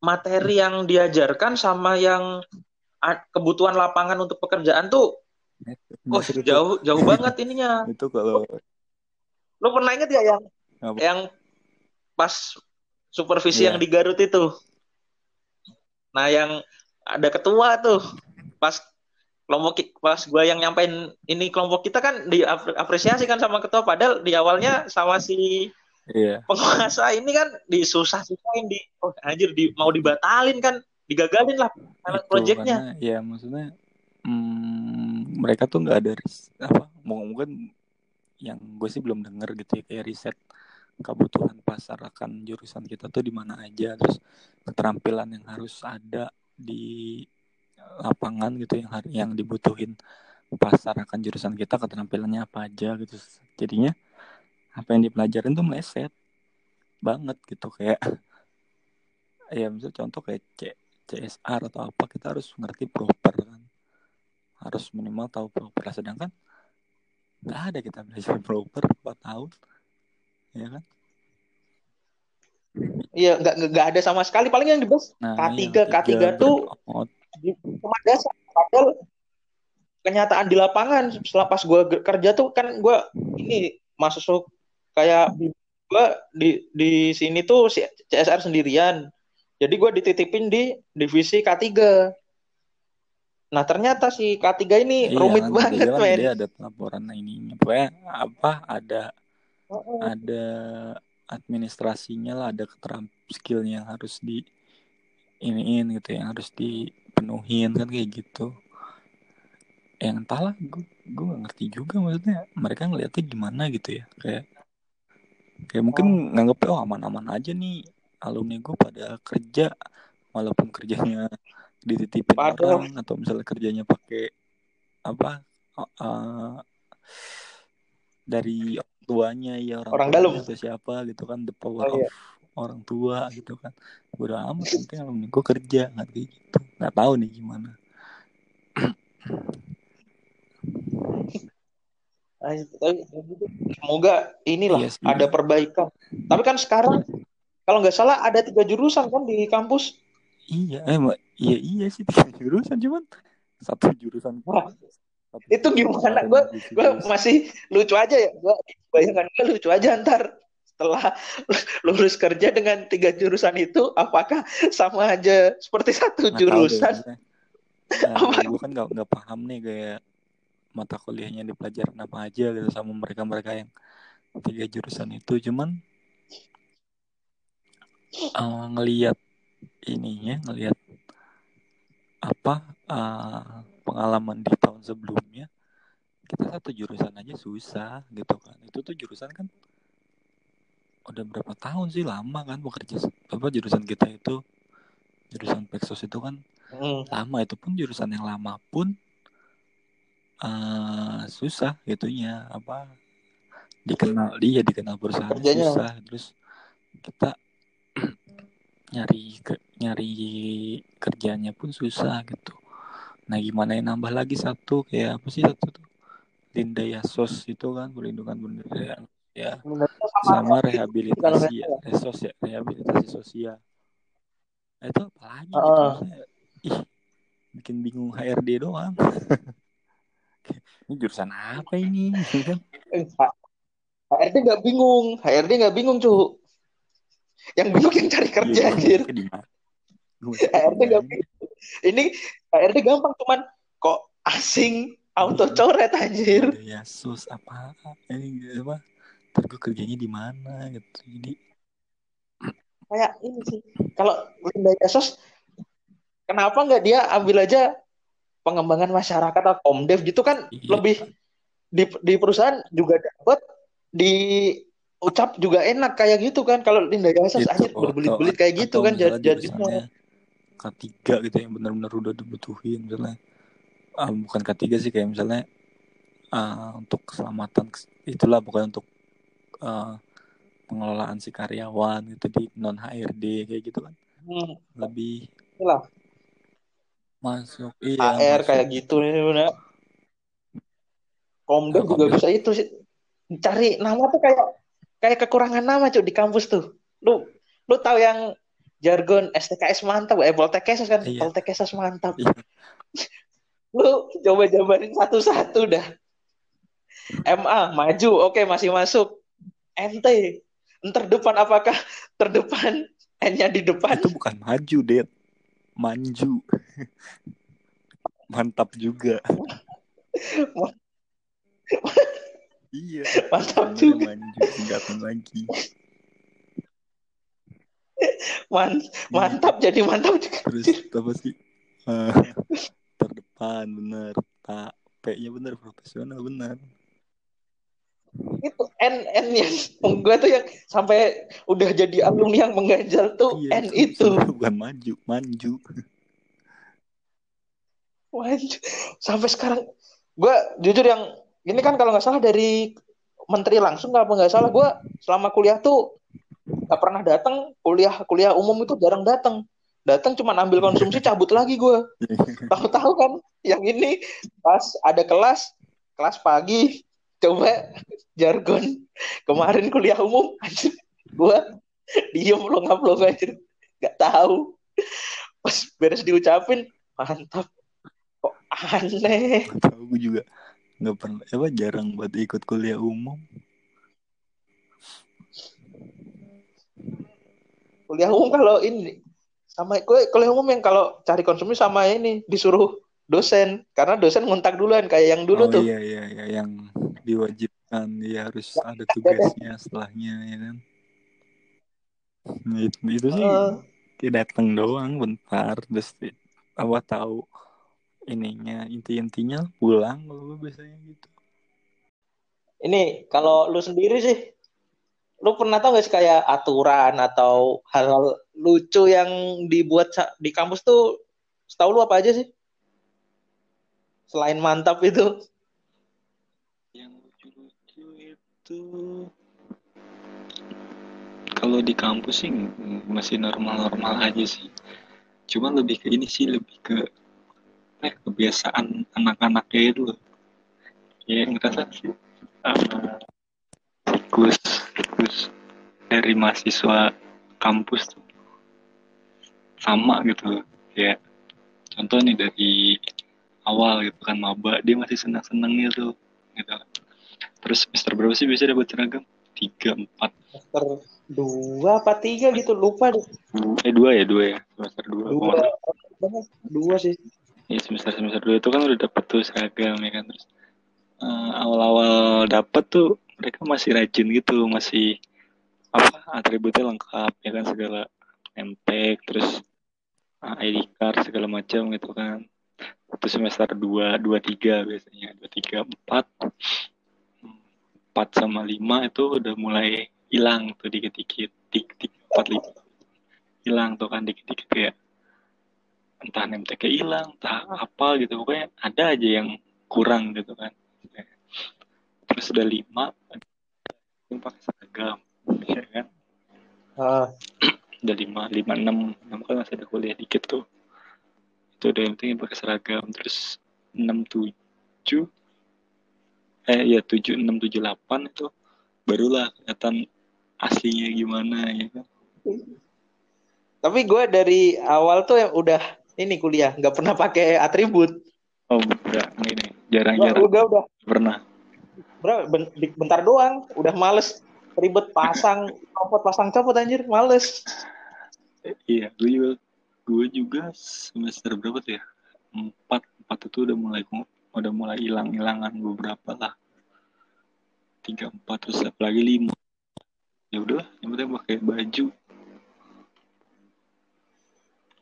materi yang diajarkan sama yang kebutuhan lapangan untuk pekerjaan tuh jauh banget ininya. Itu kalau lu pernah inget gak yang pas supervisi yang di Garut itu, nah yang ada ketua tuh pas kelompok pas gue yang nyampein ini kelompok kita kan diapresiasi kan sama ketua, padahal di awalnya sama si penguasa ini kan disusah-susahin, mau dibatalin kan, digagalin lah proyeknya. Ya maksudnya mereka tuh nggak ada mungkin yang gue sih belum dengar gitu ya, kayak riset kebutuhan pasar akan jurusan kita tuh di mana aja, terus keterampilan yang harus ada di lapangan gitu yang dibutuhin pasar akan jurusan kita, keterampilannya apa aja gitu. Jadinya apa yang dipelajarin tuh meleset banget gitu, kayak ya misal contoh kayak CSR atau apa, kita harus ngerti proper kan, harus minimal tahu proper, sedangkan nggak ada kita belajar proper 4 tahun ya kan. Iya, nggak ada sama sekali, paling yang dibahas K3 tuh cuma dasar, padahal kenyataan di lapangan setelah pas gue kerja tuh kan gue ini masuk kayak gue di sini tuh CSR sendirian, jadi gue dititipin di divisi K3. Nah ternyata si K3 ini rumit banget men. Dia ada pelaporan ini, pokoknya ada administrasinya lah, ada skillnya yang harus di iniin gitu, yang harus dipenuhin kan kayak gitu. Yang entahlah, gue gak ngerti juga maksudnya mereka ngeliatnya gimana gitu ya, kayak mungkin nganggepnya aman-aman aja nih alumni gue pada kerja, walaupun kerjanya dititipin orang atau misalnya kerjanya pakai dari orang tuanya, ya orang dalam atau siapa gitu kan, the power of orang tua gitu kan, gue udah amat penting alumni gue kerja nggak gitu, nggak tahu nih gimana. Semoga inilah yes, ada perbaikan. Tapi kan sekarang kalau nggak salah ada 3 jurusan kan di kampus. Iya sih 3 jurusan, cuman satu jurusan. Wah, itu gimana? Gue masih lucu aja ya. Gue bayangan gue lucu aja ntar setelah lulus kerja dengan 3 jurusan itu, apakah sama aja seperti satu jurusan? Gue kan nggak paham nih kayak mata kuliahnya dipelajarin apa aja gitu sama mereka-mereka yang 3 jurusan itu, cuman ngelihat ininya, ngelihat pengalaman di tahun sebelumnya kita satu jurusan aja susah gitu kan. Itu tuh jurusan kan udah berapa tahun sih, lama kan bekerja. Jurusan kita itu jurusan Peksos itu kan lama, itu pun jurusan yang lama pun susah gitunya, dikenal perusahaan kerjanya susah, terus kita nyari kerjanya pun susah gitu. Nah gimana yang nambah lagi satu, kayak satu tuh Linda Yasos itu kan, perlindungan bendera ya, sama rehabilitasi rehabilitasi sosial. Itu apa lagi gitu. Bikin bingung HRD doang. Ini jurusan apa ini? HRD nggak bingung cu. Yang bingung yang cari kerja anjir. HRD nggak bingung. Ini HRD gampang, cuman kok asing auto coret anjir. Ya sus apa? Ini apa? Terus kerjanya di mana gitu. Jadi kayak ini sih. Kalau Linda Yasos, kenapa nggak dia ambil aja pengembangan masyarakat atau komdev gitu kan? Lebih di perusahaan juga dapat, di ucap juga enak kayak gitu kan. Kalau Linda Yasos aja berbelit-belit kayak gitu kan, jadi K3 gitu yang benar-benar udah dibutuhin, misalnya bukan K3 sih, kayak misalnya untuk keselamatan itulah, bukan untuk pengelolaan si karyawan gitu di non HRD kayak gitu kan, lebih lah masuk AR kayak gitu nih bener. Komdo juga bisa itu sih, cari nama tuh kayak kekurangan nama cuy di kampus tuh. Lu tahu yang jargon STKS mantap, Poltekesos kan, Poltekesos mantap. Lu coba jabarin satu-satu dah. MA maju, oke masih masuk. MT terdepan, apakah terdepan N-nya di depan? Itu bukan maju, Det. Manju. Mantap juga. Iya. Mantap juga. Lanjut tingkatan lagi. Mantap jadi mantap juga. Terus apa sih? Terdepan bener. Tak P-nya bener, profesional bener. Itu N-nya. Gue tuh yang sampai udah jadi alumni yang mengganjal tuh iya, N itu. Bukan maju, manju. Waduh, sampai sekarang gue jujur yang ini kan kalau nggak salah dari menteri langsung apa nggak salah gue selama kuliah tuh nggak pernah datang kuliah umum itu jarang datang cuma ambil konsumsi cabut lagi gue tahu kan yang ini pas ada kelas pagi coba jargon kemarin kuliah umum anjir gue diem lo ngaplo anjir nggak tahu pas beres diucapin mantap aneh. Tahu gue juga nggak pernah jarang buat ikut kuliah umum. Kuliah umum kalau ini sama kuliah umum yang kalau cari konsumsi sama ini disuruh dosen karena dosen ngontak duluan kayak yang dulu tuh. Iya yang diwajibkan dia harus ada tugasnya setelahnya ya kan. Nah, itu sih datang doang bentar terus apa tahu ininya intinya pulang lu biasanya gitu. Ini kalau lu sendiri sih lu pernah tau gak sih kayak aturan atau hal-hal lucu yang dibuat di kampus tuh setahu lu apa aja sih? Selain mantap itu. Yang lucu-lucu itu kalau di kampus sih masih normal-normal aja sih. Cuma lebih ke ini sih lebih ke kebiasaan anak-anaknya itu ya ngerasa siklus dari mahasiswa kampus tuh sama gitu ya contoh nih dari awal gitu kan maba dia masih senang-senangnya tuh gitu terus semester berapa sih bisa dapat seragam 3-4 semester 2 apa 3 gitu lupa deh 2 ya semester 2 sih. Ya, semester 2 itu kan udah dapet tuh seragam ya kan terus awal-awal dapet tuh mereka masih rajin gitu masih apa atributnya lengkap ya kan segala nempel terus ID card segala macam gitu kan itu semester 2-3 biasanya 2-3-4 sama 5 itu udah mulai hilang tuh dikit-dikit 3-4-5 hilang tuh kan dikit-dikit ya entah NMTK hilang, entah apa gitu pokoknya ada aja yang kurang gitu kan. Terus udah 5 yang pakai seragam, ya kan? Udah 5, 6 kan masih ada kuliah dikit tuh. Itu udah yang penting yang pakai seragam. Terus 7, 6, 7, 8 itu barulah kelihatan aslinya gimana ya kan. Tapi gue dari awal tuh yang udah ini kuliah nggak pernah pakai atribut. Oh udah ini jarang-jarang. Udah. Pernah. Bentar doang. Udah males ribet pasang copot anjir males. Iya gue juga semester berapa tuh ya 4 itu udah mulai hilang-hilangan beberapa lah 3-4 terus apalagi 5 ya udah yang penting pakai baju.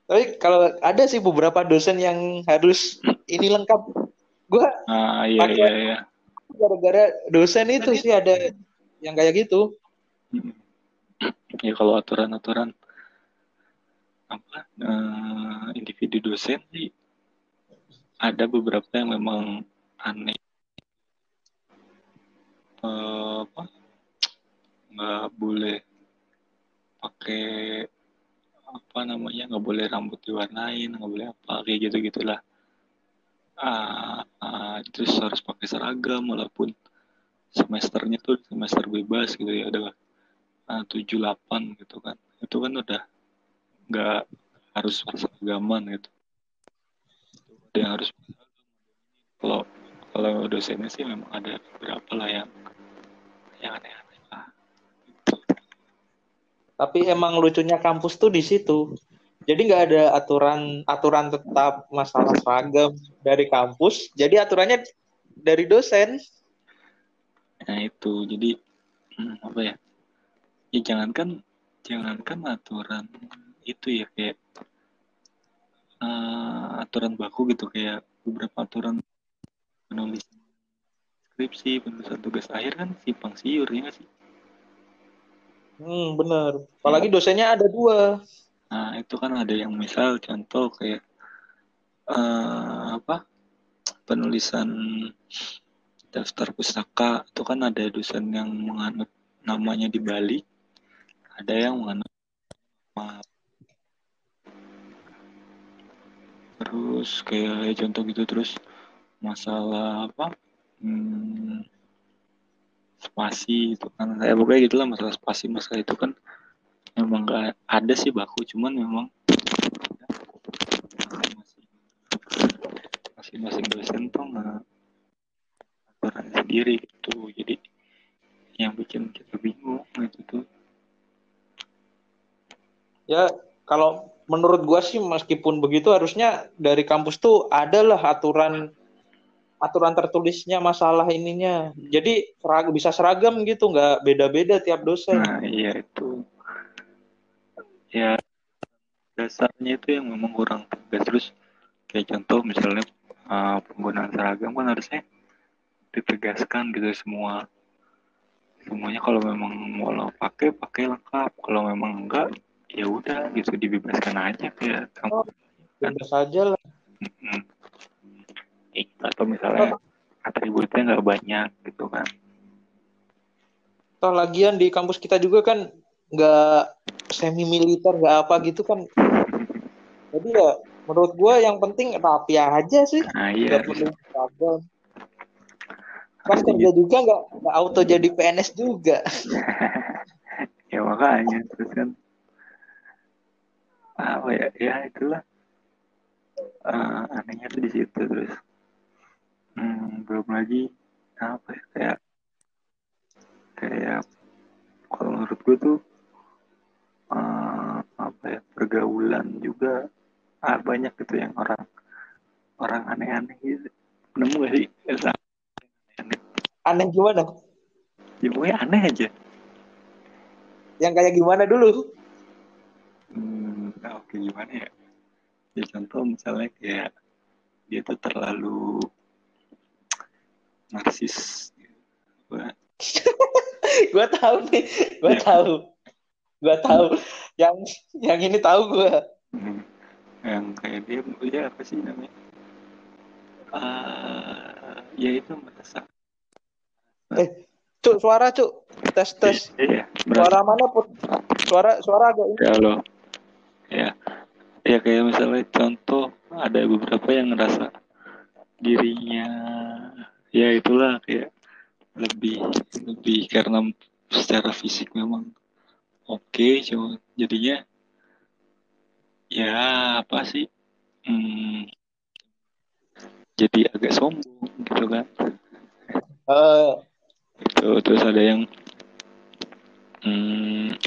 Tapi kalau ada sih beberapa dosen yang harus ini lengkap. Gue iya. Gara-gara dosen itu sih ada yang kayak gitu. Ya kalau aturan-aturan apa individu dosen sih ada beberapa yang memang aneh. Apa? Nggak boleh pakai nggak boleh rambut diwarnain, nggak boleh apa kayak gitu-gitulah. Terus harus pakai seragam walaupun semesternya tuh semester bebas gitu ya udah 7-8 gitu kan. Itu kan udah nggak harus seragaman gitu. Dia harus kalau dosennya sih memang ada beberapa lah yang aneh-aneh. Tapi emang lucunya kampus tuh di situ. Jadi nggak ada aturan tetap masalah seragam dari kampus. Jadi aturannya dari dosen. Nah itu, jadi apa ya? Ya jangankan aturan itu ya, kayak aturan baku gitu, kayak beberapa aturan penulis skripsi, penulisan tugas akhir kan simpang siur ya nggak sih? Benar. Apalagi dosennya ada 2. Nah itu kan ada yang misal contoh kayak penulisan daftar pustaka itu kan ada dosen yang menganut namanya di Bali, ada yang menganut terus kayak contoh gitu. Terus masalah spasi itu kan saya pokoknya gitulah, masalah spasi masalah itu kan memang nggak ada sih baku, cuman memang masing-masing dosen tuh nggak aturan sendiri gitu, jadi yang bikin kita bingung gitu tuh. Ya kalau menurut gua sih meskipun begitu harusnya dari kampus tuh adalah aturan tertulisnya masalah ininya. Jadi bisa seragam gitu, nggak beda-beda tiap dosen. Nah iya itu. Ya dasarnya itu yang memang kurang tegas. Terus kayak contoh misalnya penggunaan seragam kan harusnya ditegaskan gitu semuanya. Kalau memang mau pakai lengkap. Kalau memang enggak ya udah gitu, dibebaskan aja kayak kamu. Bebas aja lah. Atau misalnya atributnya nggak banyak gitu kan. Toh lagian di kampus kita juga kan nggak semi militer nggak apa gitu kan. Jadi ya menurut gue yang penting rapi aja sih. Nah, iya. Pas kerja juga nggak auto jadi PNS juga. Ya makanya terus kan itulah anehnya tuh di situ. Terus belum lagi kayak kalau menurut gue tuh pergaulan juga banyak gitu yang orang aneh-aneh gitu. Nemu gak sih? Aneh gimana? Ya pokoknya aneh aja. Yang kayak gimana dulu? Gimana ya? Ya contoh misalnya kayak dia tuh terlalu narsis. Gue tahu yang ini tahu gue. Yang kayak dia apa sih namanya? Ya itu merasa. Cuk suara cuk tes. Iya, suara mana pun suara agak ini. Halo. Ya kayak misalnya contoh ada beberapa yang ngerasa dirinya ya itulah kayak lebih karena secara fisik memang oke, cuma jadinya ya jadi agak sombong gitu kan. Itu terus ada yang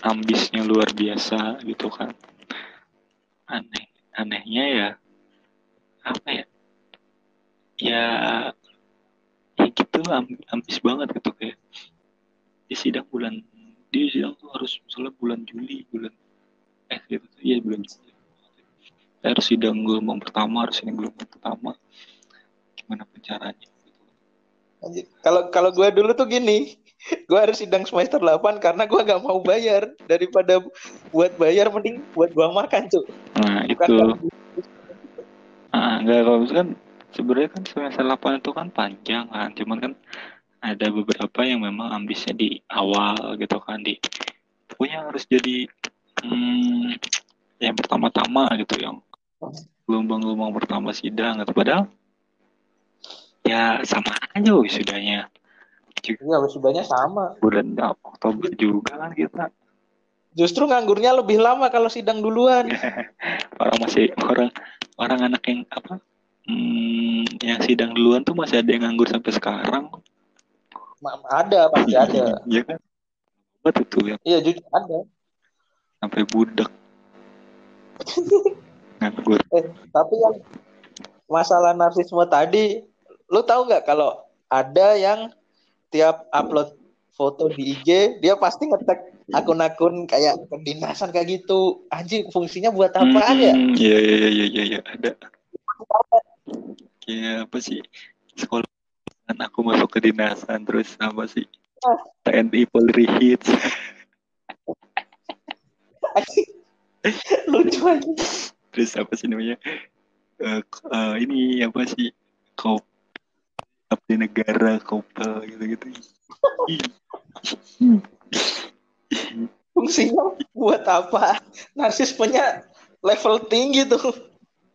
ambisnya luar biasa gitu kan. Anehnya ya gitu ambis banget gitu, kayak di sidang tuh harus misalnya bulan Juli harus sidang gelombang pertama, harus ini gelombang pertama, gimana caranya gitu. Kalau gue dulu tuh gini, gue harus sidang semester 8 karena gue gak mau bayar, daripada buat bayar mending buat gue makan cuy. Nah bukan itu kalau misalkan sebenarnya kan semester 8 itu kan panjang kan, cuman kan ada beberapa yang memang ambisnya di awal gitu kan, di pokoknya harus jadi yang pertama-tama gitu, yang gelombang-gelombang pertama sidang gitu. Padahal ya sama aja wisudanya juga, wisudanya sama bulan Oktober juga kan. Kita justru nganggurnya lebih lama kalau sidang duluan. Orang anak yang yang sidang duluan tuh masih ada yang nganggur sampai sekarang. Ada pasti ada. Iya kan? Betul ya. Iya jujur ada. Sampai budak. Nganggur. Tapi yang masalah narsisme tadi, lu tahu nggak kalau ada yang tiap upload foto di IG dia pasti ngetek akun-akun kayak kedinasan kayak gitu. Anjir, fungsinya buat apaan ya? Iya, ada. Iya, apa sih? Sekolah aku masuk kedinasan, terus apa sih? TNI Polri hits. Lucu aja. Terus apa sih namanya? Ini apa sih? Kop abdi negara, kopel gitu-gitu. Fungsinya buat apa? Narsismenya level tinggi tuh.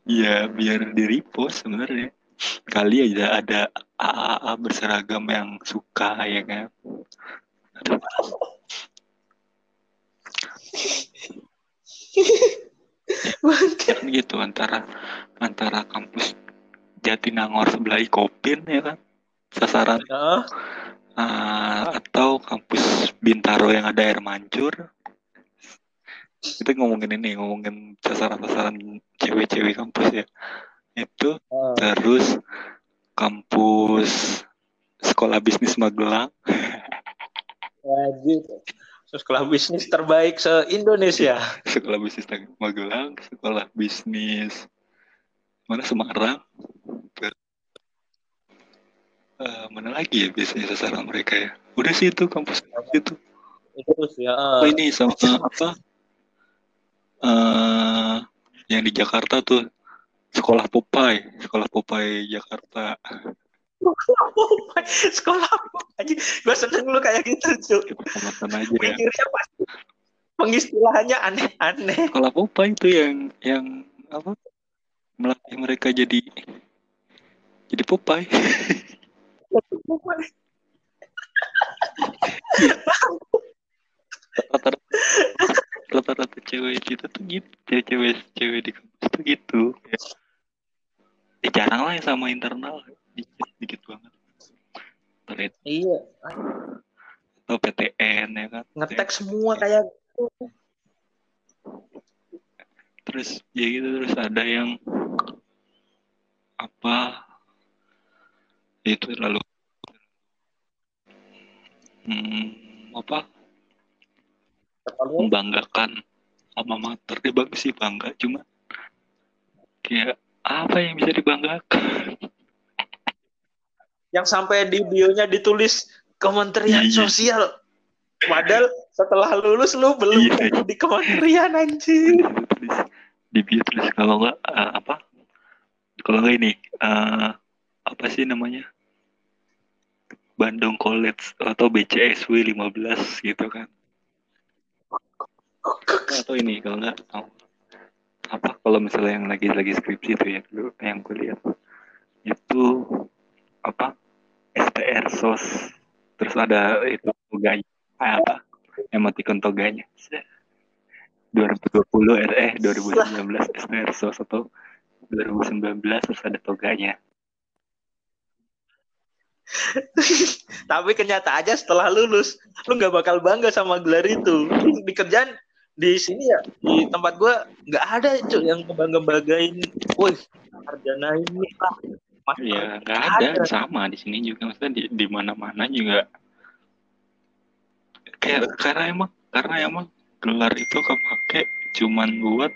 Iya, biar di repost sebenarnya. Kali aja ada AA berseragam yang suka, ya kan? Kan gitu antara kampus Jatinangor sebelah Ikopin, ya kan? Sasaran. Atau kampus Bintaro yang ada air mancur. Kita ngomongin sasaran-sasaran cewek-cewek kampus ya. Itu terus kampus Sekolah Bisnis Magelang. Wajib. Sekolah bisnis terbaik se-Indonesia. Sekolah Bisnis Magelang, Sekolah Bisnis mana Semarang. Mana lagi ya biasanya sasaran mereka ya? Udah sih itu kampus itu. Terus ya. Oh, ini sama apa? Yang di Jakarta tuh Sekolah Popeye Jakarta. Sekolah Popeye. Gua seneng lu kayak gitu, Cuk. Sama aja ya. Pikirnya pasti pengistilahannya aneh-aneh. Sekolah Popeye itu yang apa? Melatih mereka jadi Popeye. Rata-rata cewek itu tuh gitu, cewek di kampus tuh gitu ya. Jarang lah yang sama internal, dikit banget. Terus iya, atau PTN ya kan, ngetek semua kayak gitu. Terus ya gitu, terus ada yang apa itu lalu apa membanggakan alma mater. Bagus sih bangga, cuma kayak apa yang bisa dibanggakan yang sampai di bio-nya ditulis Kementerian Sosial, padahal setelah lulus lu belum di kementerian, anjir. Di bio tulis apa sih namanya, Bandung College atau BCSW 15 gitu kan. Atau ini kalau misalnya yang lagi skripsi itu ya dulu yang gue lihat itu apa STR SOS, terus ada itu toganya emoticon toganya 2020 RE 2019 STR SOS atau 2019 terus ada toganya. Tapi kenyataannya setelah lulus lu nggak bakal bangga sama gelar itu. Di kerjaan di sini ya, di tempat gue nggak ada cuy yang kebangga-banggain. Wih, sarjana ini lah. Iya, nggak ada. Sama di sini juga, maksudnya di mana-mana juga. Kayak karena emang gelar itu kepake cuman buat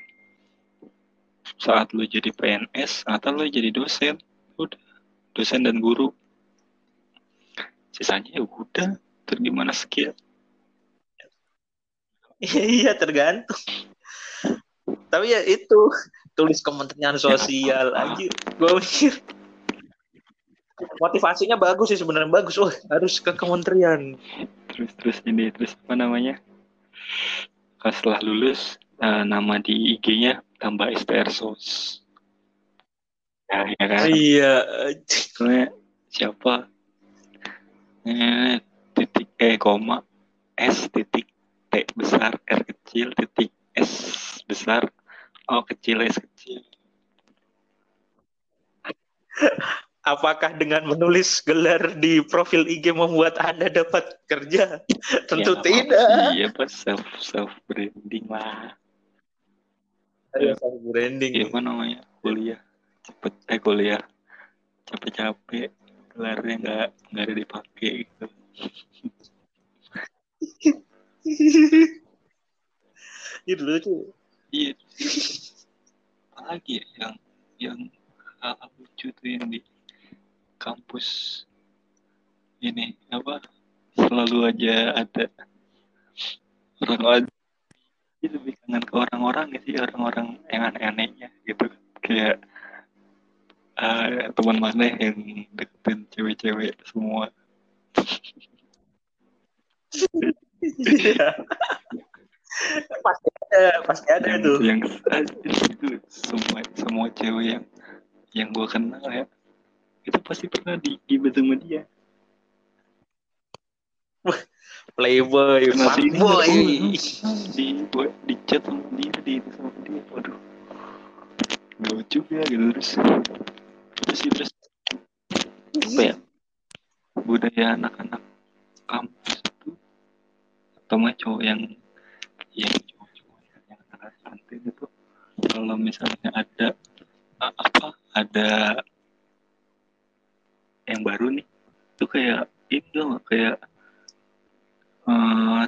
saat lu jadi PNS atau lu jadi dosen, udah dosen dan guru. Sisanya ya udah tergimana sekian. Iya, tergantung. Tapi ya itu tulis Kementerian Sosial anjir. Gua mikir motivasinya bagus sih sebenarnya, bagus. Oh, harus ke kementerian. Terus apa namanya? Setelah lulus nama di IG-nya tambah STR SOS. Ya, ya kan? Iya. Siapa? Koma S titik T besar R kecil titik S besar O kecil S kecil. Apakah dengan menulis gelar di profil IG membuat Anda dapat kerja? Tentu tidak. Iya, self branding lah. Ada satu branding. Iya apa namanya? Kuliah cepet, kuliah capek-capek, gelarnya nggak ada dipakai gitu. Itu lucu. Iya. Apalagi yang lucu tuh yang di kampus ini apa? Selalu aja ada orang-orang. Itu lebih kangen ke orang-orang ya sih, orang-orang yang aneh-anehnya gitu. Kayak teman mana yang deketin cewek-cewek semua. Pasti ada itu. Yang itu semua cewek yang gue kenal ya, itu pasti pernah digibet sama dia. Playboy, fuckboy, di chat sama dia, di waduh, nggak lucu ya gitu terus apa ya budaya anak-anak kampus itu, atau mah cowok yang cowok yang sangat santai itu, kalau misalnya ada yang baru nih, itu kayak itu kayak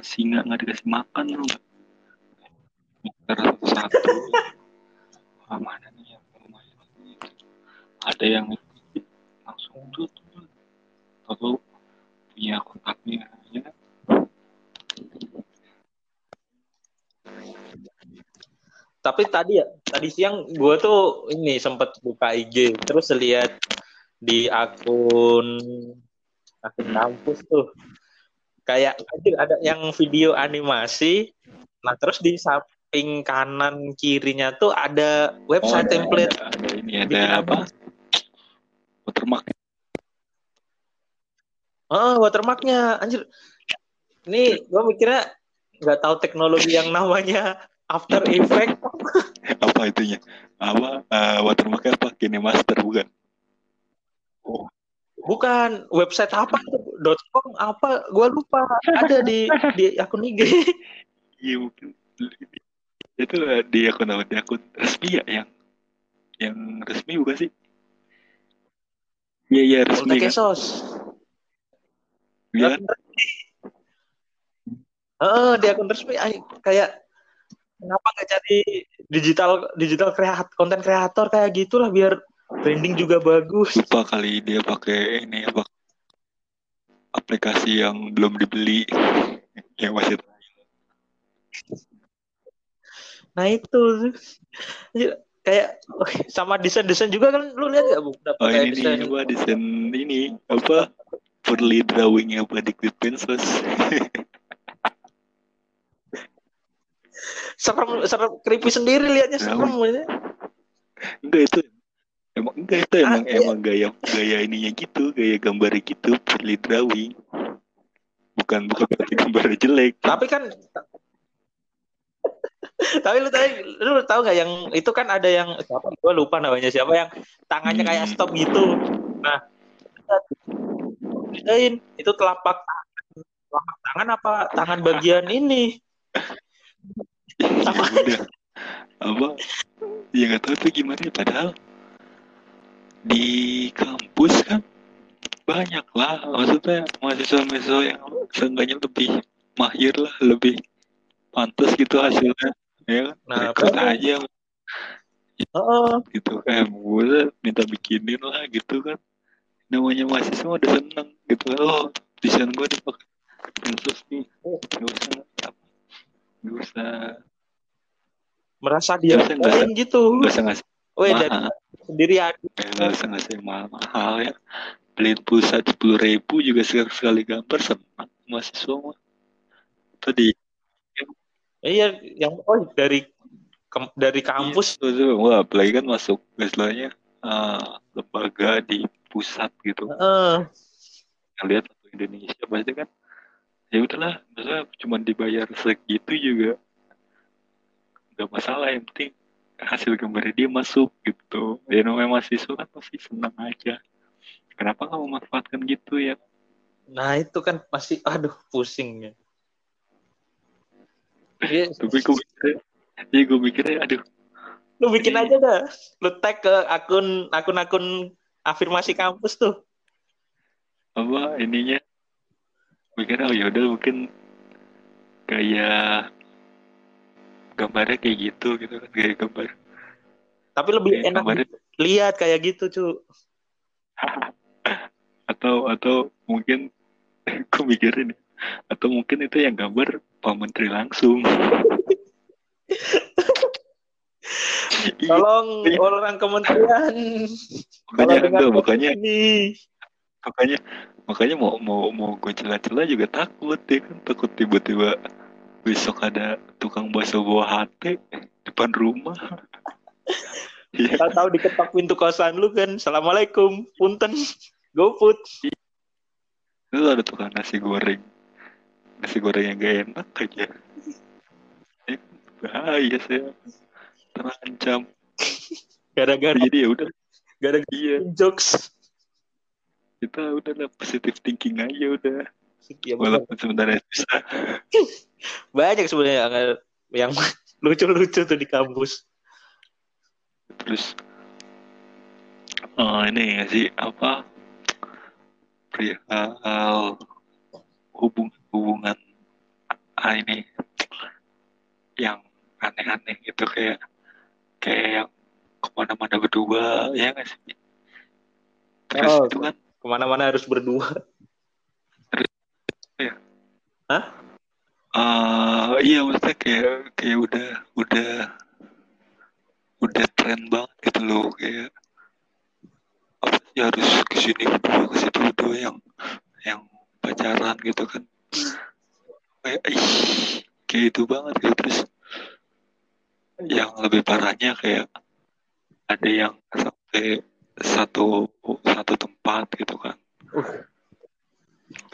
singa nggak dikasih makan loh, satu mana nih yang lumayan gitu. Ada yang langsung tuh atau punya kontaknya ya. Tapi tadi siang gue tuh ini sempet buka IG terus lihat di akun kampus tuh. Kayak ada yang video animasi, nah terus di samping kanan kirinya tuh ada website template. Ada ini ada apa? Watermark. Watermarknya, anjir. Ini gue mikirnya nggak tahu teknologi yang namanya After Effect. Apa itunya? Apa watermarknya apa? KineMaster bukan? Oh. Bukan, website apa tuh? .com apa? Gua lupa. Ada di akun IG. Iya mungkin. Itu di akun resmi ya yang resmi bukan sih? Iya resmi. Oke, sos. Iya. Di akun resmi kayak kenapa gak jadi digital konten kreator kayak gitulah biar branding juga bagus. Lupa kali dia pakai ini apa aplikasi yang belum dibeli yang masih. Nah itu kayak sama desain juga kan lu lihat nggak bu? Oh ini desain apa desain ini apa early drawing apa dikit pensos. serem creepy sendiri liatnya serem ini. Enggak itu. Emang gaya ininya gitu, gaya gambarnya gitu, early drawing. Bukan berarti gambarnya jelek. Tapi kan lu tahu enggak yang itu kan ada yang siapa gua lupa namanya siapa yang tangannya kayak stop gitu. Nah, bedain itu telapak tangan apa tangan bagian ini. Apa udah. Apa? Ya enggak tahu tuh gimana padahal di kampus kan banyak lah, maksudnya mahasiswa-mahasiswa yang seenggaknya lebih mahir lah, lebih pantas gitu hasilnya ya kan? Nah, ikut aja gitu kayak gue minta bikinin lah gitu kan, namanya mahasiswa udah seneng gitu kan, desain gue dipakai pensus nih, gak usah merasa dia keren gitu, gak usah ngasih sendiri aja. Nggak usah ngasih mahal ya. Beliin pulsa 10.000 juga sekali gambar senang mahasiswa mah. Tadi. Iya yang dari kampus. Iya, wah apalagi kan masuk misalnya lembaga di pusat gitu. Lihat satu Indonesia pasti kan. Ya udahlah, misalnya cuma dibayar segitu juga nggak masalah, yang penting hasil gambarnya dia masuk gitu. Ya namanya mahasiswa kan pasti senang aja. Kenapa nggak memanfaatkan gitu ya? Nah itu kan pasti pusingnya. Tapi gue mikirnya aduh Lu bikin aja dah. Lu tag ke akun afirmasi kampus tuh. Apa ininya? Bikin oh yaudah mungkin kayak gambarnya kayak gitu kan, kayak gambar. Tapi lebih kayak enak gambarnya. Lihat kayak gitu, cu. atau mungkin aku mikirin atau mungkin itu yang gambar Pak Menteri langsung. Tolong orang kementerian. Makanya mau gue celah-celah juga takut ya kan, takut tiba-tiba besok ada tukang bakso bawa hati depan rumah. Iya. Tahu diketok pintu kosan lu kan, assalamualaikum, punten, GoFood. Lu ada tukang nasi goreng yang gak enak aja. Bahaya saya terancam. Gara-gara. Jadi ya udah. Gara-gara iya. Jokes. Kita udah lah positive thinking aja udah. Ya, walaupun sebenarnya susah. Banyak sebenarnya yang lucu-lucu tuh di kampus. Terus ini nggak sih apa perihal hubungan ini yang aneh-aneh gitu, kayak yang kemana-mana berdua ya nggak sih? Terus itu kan kemana-mana harus berdua. Terus ya? Hah? Iya maksudnya kayak udah tren banget gitu loh, kayak apa sih harus kesini berdua yang pacaran gitu kan, kayak itu banget gitu. Terus yang lebih parahnya kayak ada yang sampai satu tempat gitu kan.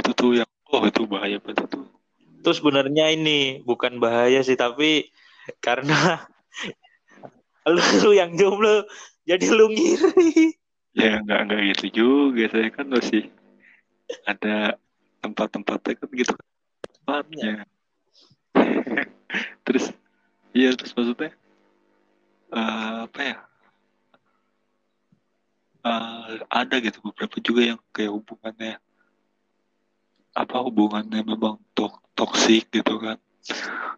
Itu tuh yang itu bahaya banget tuh. Terus sebenarnya ini bukan bahaya sih, tapi karena lu yang jomblo jadi lu ngiri. Ya enggak gitu juga, saya kan masih ada tempat-tempatnya kan gitu tempatnya. terus maksudnya apa ya, ada gitu beberapa juga yang kayak hubungannya memang toksik gitu kan.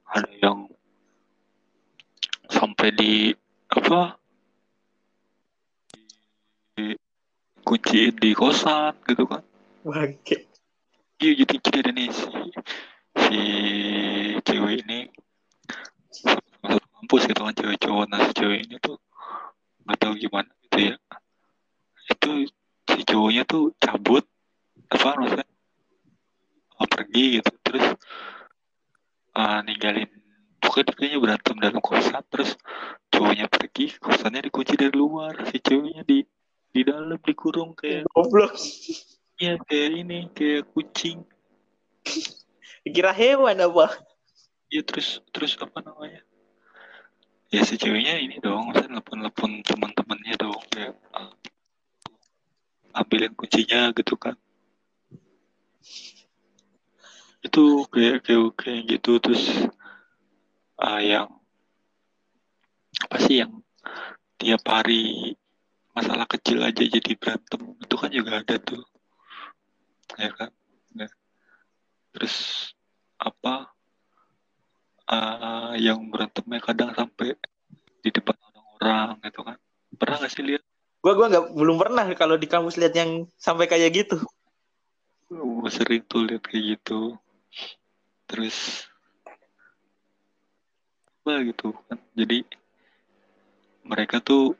Ada yang sampai kunciin di kosan gitu kan. Bangke. Iya, jadi ada nih si cewek ini masuk kampus gitu kan, cewek cowok. Nah si cewek ini tuh nggak tahu gimana gitu ya, itu si cowoknya tuh cabut apa maksudnya pergi gitu. Terus ninggalin, pokoknya kayaknya berantem dalam kosan. Terus cowoknya pergi, kosannya dikunci dari luar, si ceweknya di dalam dikurung kayak goblok. Iya, kayak ini, kayak kucing. Kira hewan apa? Iya, terus apa namanya? Ya si ceweknya ini dong, misalnya telepon teman-temannya dong, kayak ambilin kuncinya gitu kan. Itu kayak gitu. Terus yang apa sih yang tiap hari masalah kecil aja jadi berantem itu kan juga ada tuh ya kan. Nah, terus apa yang berantemnya kadang sampai di depan orang-orang gitu kan. Pernah nggak sih lihat? Gua belum pernah kalau di kampus lihat yang sampai kayak gitu. Sering tuh lihat kayak gitu. Terus gitu kan. Jadi mereka tuh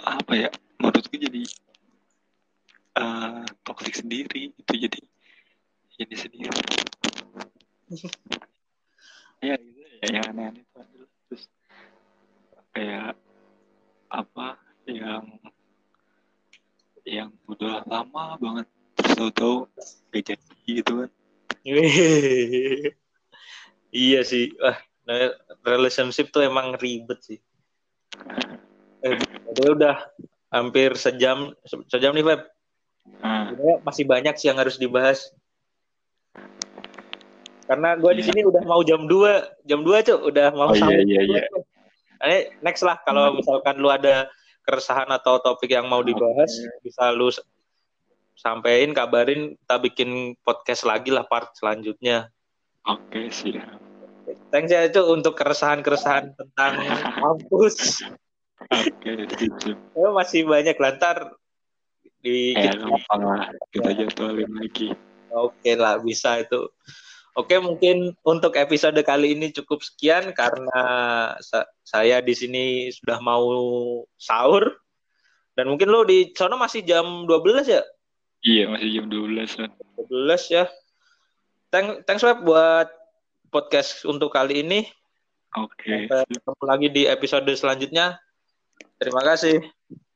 apa ya, menurutku jadi toksik sendiri itu, jadi ini sendiri. Ya gitu ya, yang aneh-aneh itu adalah. Terus kayak apa yang udah lama banget terus tahu-tahu kayak jadi gitu kan. Iya sih. Relationship tuh emang ribet sih. Udah hampir sejam nih, Feb. Masih banyak sih yang harus dibahas. Karena gue di sini udah mau jam 2, Cuk. Udah mau sampai. Iya. Next lah, kalau misalkan lu ada keresahan atau topik yang mau dibahas, bisa lu sampein, kabarin, kita bikin podcast lagi lah part selanjutnya. Oke, siap. Thanks ya itu untuk keresahan-keresahan tentang kampus. Oke, siap. Masih banyak lantar di kita jadwalin lagi. Oke lah, bisa itu. Oke, mungkin untuk episode kali ini cukup sekian karena saya di sini sudah mau sahur. Dan mungkin lu di sana masih jam 12 ya? Iya, masih jam 12 kan. 12 ya. Thanks Web buat podcast untuk kali ini. Oke. Sampai ketemu lagi di episode selanjutnya. Terima kasih.